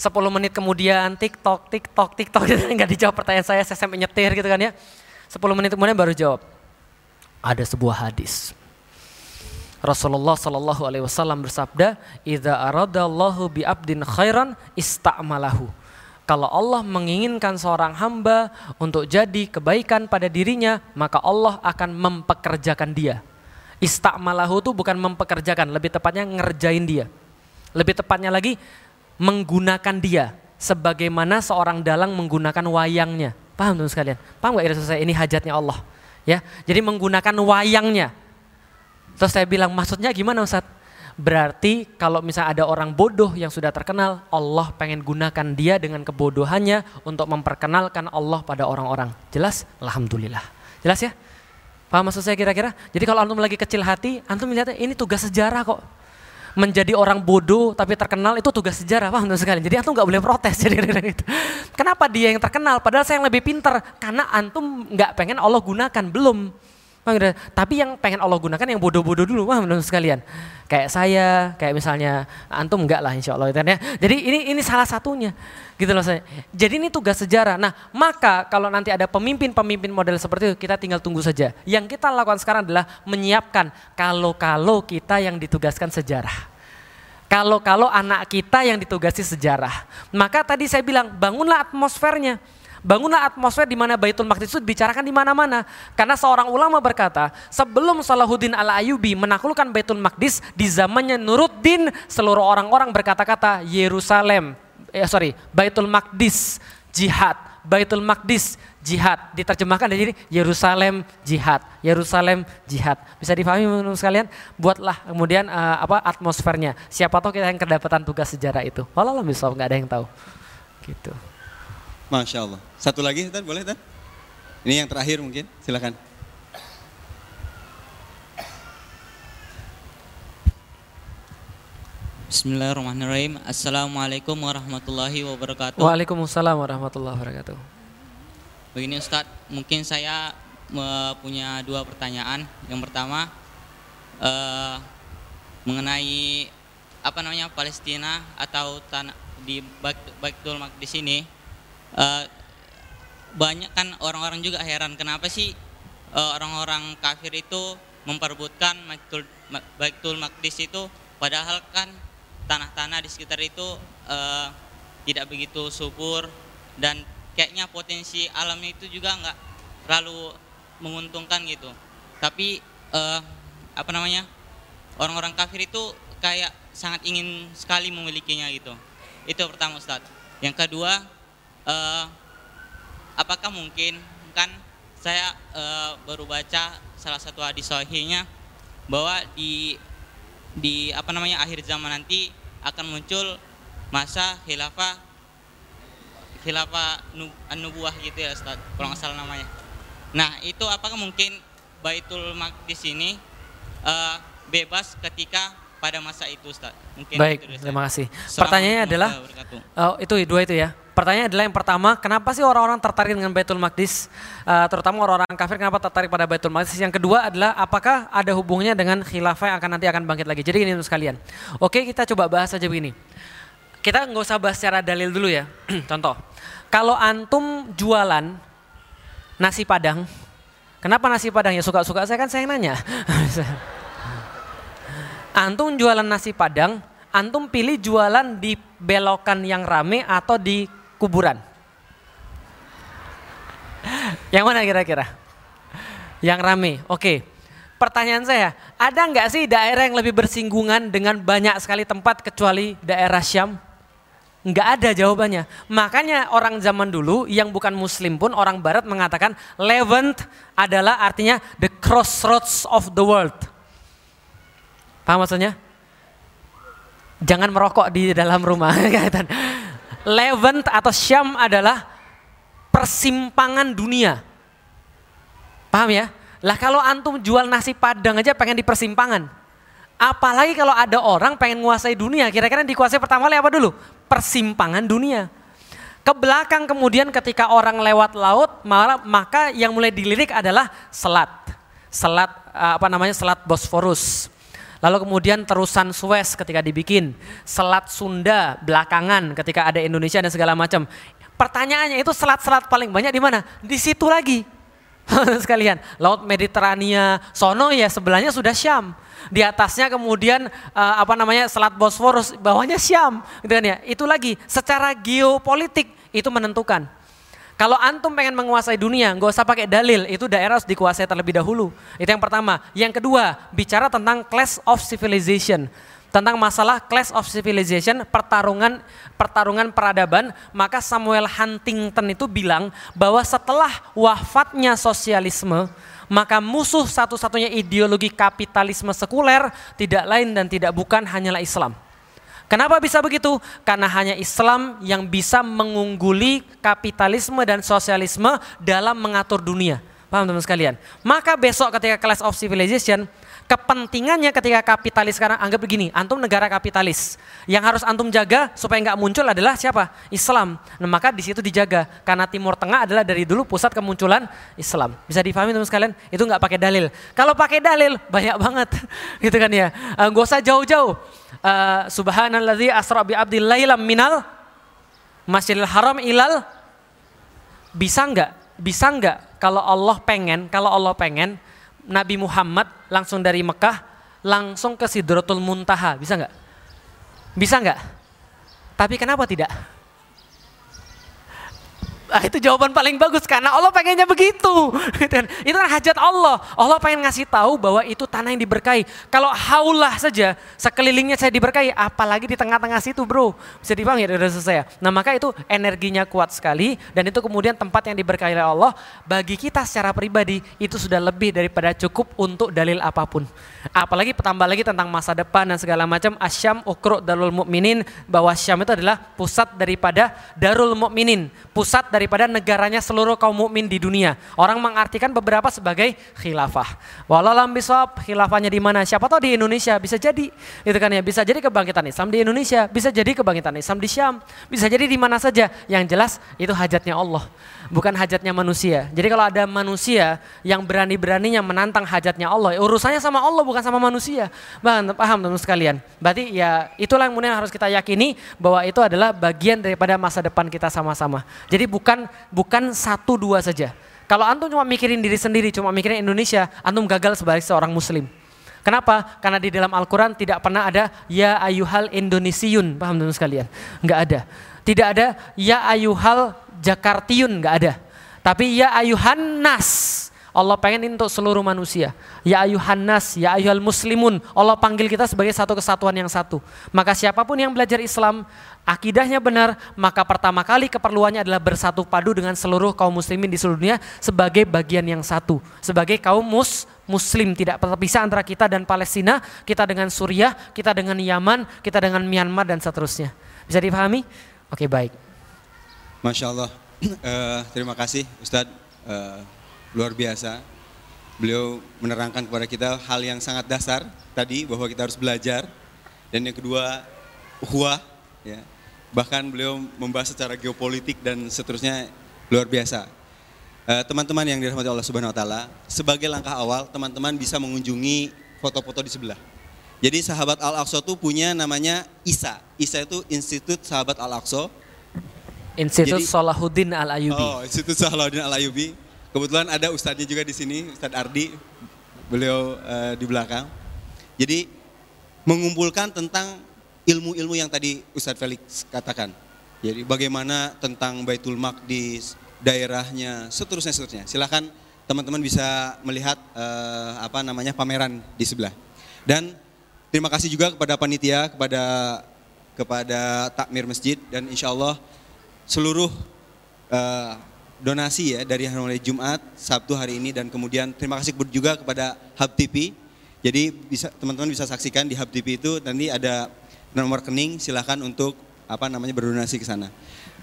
sepuluh menit kemudian TikTok, TikTok, TikTok, gitu, nggak dijawab pertanyaan saya, saya sampai nyetir gitu kan ya. sepuluh menit kemudian baru jawab. Ada sebuah hadis. Rasulullah Shallallahu Alaihi Wasallam bersabda, "Idza aradallahu bi abdin khairan ista'malahu." Kalau Allah menginginkan seorang hamba untuk jadi kebaikan pada dirinya, maka Allah akan mempekerjakan dia. Ista'malahu itu bukan mempekerjakan, lebih tepatnya ngerjain dia. Lebih tepatnya lagi menggunakan dia sebagaimana seorang dalang menggunakan wayangnya. Paham teman sekalian? Paham nggak saya? Ini hajatnya Allah. Ya, jadi menggunakan wayangnya. Terus saya bilang, maksudnya gimana Ustaz? Berarti kalau misalnya ada orang bodoh yang sudah terkenal, Allah pengen gunakan dia dengan kebodohannya untuk memperkenalkan Allah pada orang-orang. Jelas? Alhamdulillah. Jelas ya? Paham maksud saya kira-kira? Jadi kalau antum lagi kecil hati, antum melihatnya ini tugas sejarah kok. Menjadi orang bodoh tapi terkenal itu tugas sejarah, paham teman sekalian. Jadi antum nggak boleh protes. Jadi gitu. Kenapa dia yang terkenal? Padahal saya yang lebih pintar. Karena antum nggak pengen Allah gunakan, belum. Tapi yang pengen Allah gunakan yang bodoh-bodoh dulu, paham teman sekalian. Kayak saya, kayak misalnya antum nggak lah, insya Allah. Jadi ini ini salah satunya, gitu loh saya. Jadi ini tugas sejarah. Nah maka kalau nanti ada pemimpin-pemimpin model seperti itu, kita tinggal tunggu saja. Yang kita lakukan sekarang adalah menyiapkan kalau-kalau kita yang ditugaskan sejarah. Kalau-kalau anak kita yang ditugasi sejarah. Maka tadi saya bilang, bangunlah atmosfernya. Bangunlah atmosfer di mana Baitul Maqdis itu dibicarakan di mana-mana. Karena seorang ulama berkata, sebelum Salahuddin Al-Ayyubi menaklukkan Baitul Maqdis, di zamannya Nuruddin, seluruh orang-orang berkata-kata, Yerusalem, eh sorry, Baitul Maqdis, jihad. Baitul Maqdis, jihad. Diterjemahkan dari Yerusalem, jihad. Yerusalem, jihad. Bisa dipahami teman-teman sekalian? Buatlah kemudian uh, apa atmosfernya. Siapa tahu kita yang kedapatan tugas sejarah itu. Walau misal nggak ada yang tahu. Gitu. Masya Allah. Satu lagi, Tan, boleh Tan? Ini yang terakhir mungkin, silakan. Bismillahirrahmanirrahim. Assalamualaikum warahmatullahi wabarakatuh. Waalaikumsalam warahmatullahi wabarakatuh. Begini Ustadz, mungkin saya punya dua pertanyaan. Yang pertama eh, mengenai apa namanya Palestina atau tanah di Baitul Maqdis ini. Uh, banyak kan orang-orang juga heran kenapa sih uh, orang-orang kafir itu memperebutkan Baitul, Baitul Maqdis itu, padahal kan tanah-tanah di sekitar itu uh, tidak begitu subur dan kayaknya potensi alamnya itu juga nggak terlalu menguntungkan gitu. Tapi uh, apa namanya orang-orang kafir itu kayak sangat ingin sekali memilikinya gitu. Itu pertama Ustaz. Yang kedua, Uh, apakah mungkin, kan saya uh, baru baca salah satu hadis sahihnya bahwa di di apa namanya akhir zaman nanti akan muncul masa khilafah khilafah nubuah gitu ya Ustaz, kalau nggak salah namanya. Nah itu apakah mungkin Baitul Maqdis ini uh, bebas ketika pada masa itu Ustaz? Mungkin baik, itu, terima kasih. Pertanyaannya adalah satu. Oh, itu dua itu ya. Pertanyaan adalah yang pertama, kenapa sih orang-orang tertarik dengan Baitul Maqdis? Uh, terutama orang-orang kafir kenapa tertarik pada Baitul Maqdis? Yang kedua adalah apakah ada hubungannya dengan khilafah yang akan nanti akan bangkit lagi? Jadi ini untuk sekalian. Oke, kita coba bahas aja begini. Kita nggak usah bahas secara dalil dulu ya. Contoh, kalau antum jualan nasi padang, kenapa nasi padang? Ya suka-suka saya kan, saya yang nanya. Antum jualan nasi padang, antum pilih jualan di belokan yang rame atau di kuburan? Yang mana kira-kira? Yang rame, oke. Pertanyaan saya, ada nggak sih daerah yang lebih bersinggungan dengan banyak sekali tempat kecuali daerah Syam? Nggak ada jawabannya. Makanya orang zaman dulu yang bukan muslim pun orang barat mengatakan Levant adalah artinya the crossroads of the world. Paham maksudnya? Jangan merokok di dalam rumah. Levant atau Syam adalah persimpangan dunia. Paham ya? Lah kalau antum jual nasi padang aja pengen di persimpangan. Apalagi kalau ada orang pengen menguasai dunia, kira-kira dikuasai pertama kali apa dulu? Persimpangan dunia. Ke belakang kemudian ketika orang lewat laut, maka yang mulai dilirik adalah selat. Selat apa namanya? Selat Bosforus. Lalu kemudian terusan Suez ketika dibikin, Selat Sunda belakangan ketika ada Indonesia dan segala macam. Pertanyaannya itu selat-selat paling banyak di mana? Di situ lagi. Sekalian, Laut Mediterania, sono ya sebelahnya sudah Syam. Di atasnya kemudian uh, apa namanya? Selat Bosforus, bawahnya Syam. Gitu kan ya. Itu lagi secara geopolitik itu menentukan. Kalau antum pengen menguasai dunia, nggak usah pakai dalil, itu daerah harus dikuasai terlebih dahulu. Itu yang pertama. Yang kedua, bicara tentang clash of civilization. Tentang masalah clash of civilization, pertarungan pertarungan peradaban, maka Samuel Huntington itu bilang bahwa setelah wafatnya sosialisme, maka musuh satu-satunya ideologi kapitalisme sekuler tidak lain dan tidak bukan hanyalah Islam. Kenapa bisa begitu? Karena hanya Islam yang bisa mengungguli kapitalisme dan sosialisme dalam mengatur dunia. Paham teman-teman sekalian? Maka besok ketika clash of civilization, kepentingannya ketika kapitalis sekarang, anggap begini, antum negara kapitalis. Yang harus antum jaga supaya nggak muncul adalah siapa? Islam. Nah, maka di situ dijaga, karena Timur Tengah adalah dari dulu pusat kemunculan Islam. Bisa difahami teman-teman sekalian? Itu nggak pakai dalil. Kalau pakai dalil, banyak banget. Gitu kan ya, nggak usah jauh-jauh. Uh, Subhanalladzi asra bi abdi lailam minal Masjidil Haram ilal. Bisa enggak? Bisa enggak kalau Allah pengen, kalau Allah pengen Nabi Muhammad langsung dari Mekah langsung ke Sidratul Muntaha, bisa enggak? Bisa enggak? Tapi kenapa tidak? Ah, itu jawaban paling bagus, karena Allah pengennya begitu. Itu kan hajat Allah. Allah pengen ngasih tahu bahwa itu tanah yang diberkahi. Kalau haulah saja sekelilingnya saya diberkahi, apalagi di tengah-tengah situ bro. Bisa dipahami ya dari saya. Nah maka itu energinya kuat sekali, dan itu kemudian tempat yang diberkahi oleh Allah. Bagi kita secara pribadi itu sudah lebih daripada cukup untuk dalil apapun. Apalagi tambah lagi tentang masa depan dan segala macam. Asyam ukru darul mu'minin, bahwa Syam itu adalah pusat daripada darul mu'minin, pusat daripada negaranya seluruh kaum mukmin di dunia. Orang mengartikan beberapa sebagai khilafah. Walau lam bisawab, khilafahnya di mana? Siapa tahu di Indonesia bisa jadi. Itu kan ya, bisa jadi kebangkitan Islam di Indonesia, bisa jadi kebangkitan Islam di Syam, bisa jadi di mana saja. Yang jelas itu hajatnya Allah, bukan hajatnya manusia. Jadi kalau ada manusia yang berani-beraninya menantang hajatnya Allah, urusannya sama Allah bukan sama manusia. Paham teman-teman sekalian? Berarti ya itulah yang kemudian harus kita yakini bahwa itu adalah bagian daripada masa depan kita sama-sama. Jadi bukan Bukan, bukan satu dua saja. Kalau antum cuma mikirin diri sendiri, cuma mikirin Indonesia, antum gagal sebagai seorang muslim. Kenapa? Karena di dalam Al-Quran tidak pernah ada ya ayuhal Indonesiun. Paham teman-teman sekalian? Enggak ada. Tidak ada ya ayuhal Jakartiun, enggak ada. Tapi ya ayuhan nas. Allah pengen untuk seluruh manusia. Ya ayuhan nas, ya ayuhal muslimun. Allah panggil kita sebagai satu kesatuan yang satu. Maka siapapun yang belajar Islam, akidahnya benar, maka pertama kali keperluannya adalah bersatu padu dengan seluruh kaum muslimin di seluruh dunia sebagai bagian yang satu. Sebagai kaum mus, muslim, tidak terpisah antara kita dan Palestina, kita dengan Suriah, kita dengan Yaman, kita dengan Myanmar dan seterusnya. Bisa dipahami? Oke baik. Masya Allah, uh, terima kasih Ustadz, uh, luar biasa. Beliau menerangkan kepada kita hal yang sangat dasar tadi bahwa kita harus belajar. Dan yang kedua, huwa. Ya. bahkan beliau membahas secara geopolitik dan seterusnya, luar biasa. Teman-teman yang dirahmati Allah Subhanahu Wa Taala, sebagai langkah awal teman-teman bisa mengunjungi foto-foto di sebelah. Jadi Sahabat Al-Aqsa itu punya namanya I S A. I S A itu Institut Sahabat Al-Aqsa. Institut Salahuddin Al-Ayyubi. Oh, Institut Salahuddin Al-Ayyubi. Kebetulan ada ustadznya juga di sini, Ustadz Ardi, beliau uh, di belakang. Jadi mengumpulkan tentang ilmu-ilmu yang tadi Ustadz Felix katakan. Jadi bagaimana tentang Baitul Maqdis, daerahnya, seterusnya seterusnya. Silahkan teman-teman bisa melihat uh, apa namanya pameran di sebelah. Dan terima kasih juga kepada panitia, kepada kepada takmir masjid, dan insya Allah seluruh uh, donasi ya dari hari Jumat, Sabtu hari ini, dan kemudian terima kasih juga kepada Hub T V. Jadi bisa teman-teman bisa saksikan di Hub T V itu, nanti ada nomor rekening, silahkan untuk apa namanya berdonasi ke sana.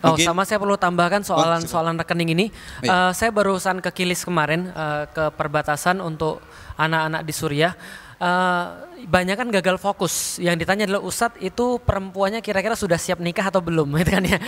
Oh, mungkin, sama saya perlu tambahkan soalan oh, soalan rekening ini. Oh, iya. uh, saya barusan ke Kilis kemarin uh, ke perbatasan untuk anak-anak di Suriah. Uh, banyak kan gagal fokus. Yang ditanya adalah Ustadz itu perempuannya kira-kira sudah siap nikah atau belum, gitu kan ya.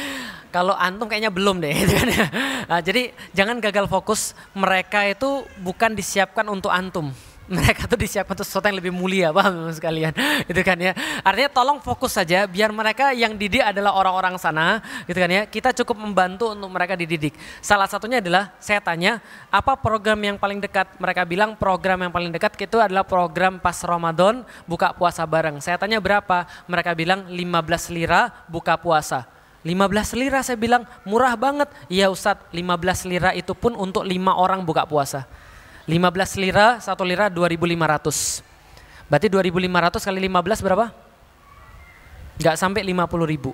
Kalau antum kayaknya belum deh, gitu kan ya. Nah, jadi jangan gagal fokus. Mereka itu bukan disiapkan untuk antum. Mereka tuh disiapkan untuk sesuatu yang lebih mulia, paham sekalian, gitu kan ya. Artinya tolong fokus saja, biar mereka yang didik adalah orang-orang sana, gitu kan ya. Kita cukup membantu untuk mereka dididik. Salah satunya adalah saya tanya apa program yang paling dekat. Mereka bilang program yang paling dekat itu adalah program pas Ramadan buka puasa bareng. Saya tanya berapa, mereka bilang lima belas lira buka puasa. lima belas lira, saya bilang murah banget. Iya Ustadz, lima belas lira itu pun untuk lima orang buka puasa. lima belas lira, satu lira dua ribu lima ratus. Berarti dua ribu lima ratus kali lima belas berapa? Gak sampai lima puluh ribu.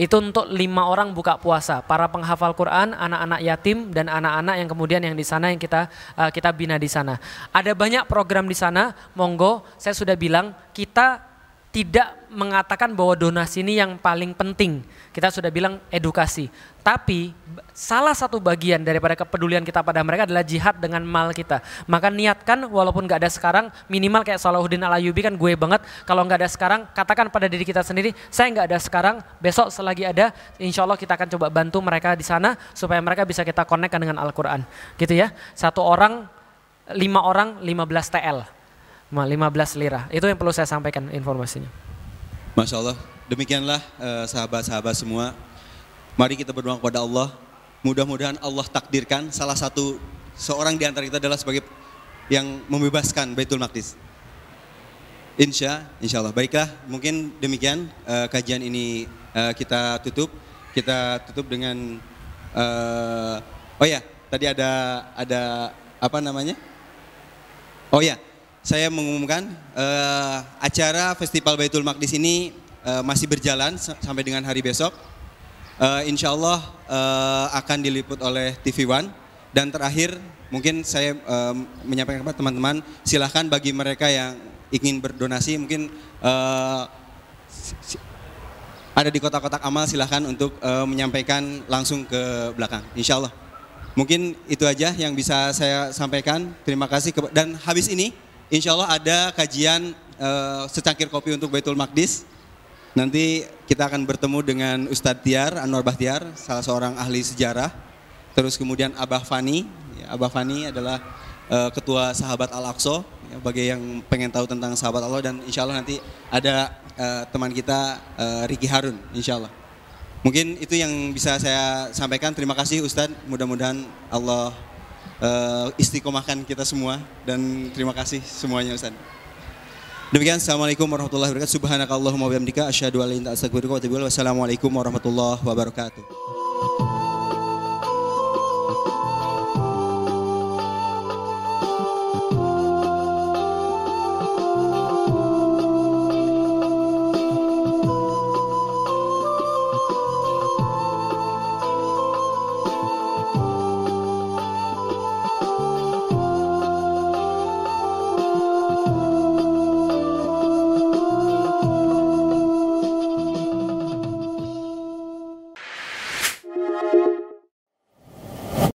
Itu untuk lima orang buka puasa, para penghafal Quran, anak-anak yatim, dan anak-anak yang kemudian yang di sana yang kita uh, kita bina di sana. Ada banyak program di sana, monggo. Saya sudah bilang kita tidak mengatakan bahwa donasi ini yang paling penting. Kita sudah bilang edukasi. Tapi salah satu bagian daripada kepedulian kita pada mereka adalah jihad dengan mal kita. Maka niatkan walaupun gak ada sekarang, minimal kayak Salahuddin Al-Ayyubi kan gue banget. Kalau gak ada sekarang, katakan pada diri kita sendiri, saya gak ada sekarang, besok selagi ada, insya Allah kita akan coba bantu mereka di sana supaya mereka bisa kita konekkan dengan Al-Quran. Gitu ya, satu orang, lima orang, lima belas T L. lima belas lira, itu yang perlu saya sampaikan informasinya. Masya Allah, demikianlah sahabat-sahabat semua. Mari kita berdoa kepada Allah, mudah-mudahan Allah takdirkan salah satu seorang di antara kita adalah sebagai yang membebaskan Baitul Maqdis. Insya, insya Allah. Baiklah, mungkin demikian uh, kajian ini uh, kita tutup. Kita tutup dengan uh, oh ya, tadi ada ada apa namanya? Oh ya. Saya mengumumkan uh, acara Festival Baitul Maqdis ini uh, masih berjalan sampai dengan hari besok. Uh, insya Allah uh, akan diliput oleh T V One. Dan terakhir mungkin saya uh, menyampaikan kepada teman-teman, silahkan bagi mereka yang ingin berdonasi mungkin uh, ada di kotak-kotak amal, silahkan untuk uh, menyampaikan langsung ke belakang. Insya Allah. Mungkin itu aja yang bisa saya sampaikan. Terima kasih. Dan habis ini insya Allah ada kajian uh, secangkir kopi untuk Baitul Maqdis. Nanti kita akan bertemu dengan Ustaz Tiar Anwar Bahtiar, salah seorang ahli sejarah. Terus kemudian Abah Fani. Ya, Abah Fani adalah uh, ketua Sahabat Al-Aqsa. Ya, bagi yang pengen tahu tentang Sahabat Allah, dan insya Allah nanti ada uh, teman kita uh, Riki Harun. Insya Allah. Mungkin itu yang bisa saya sampaikan. Terima kasih Ustaz. Mudah-mudahan Allah Uh, istiqomahkan kita semua, dan terima kasih semuanya Ustaz. Demikian, assalamualaikum warahmatullahi wabarakatuh. Subhanakallahumma wa bihamdika asyhadu an la ilaha illa anta astaghfiruka wa atubu ilaik. Wassalamualaikum warahmatullahi wabarakatuh.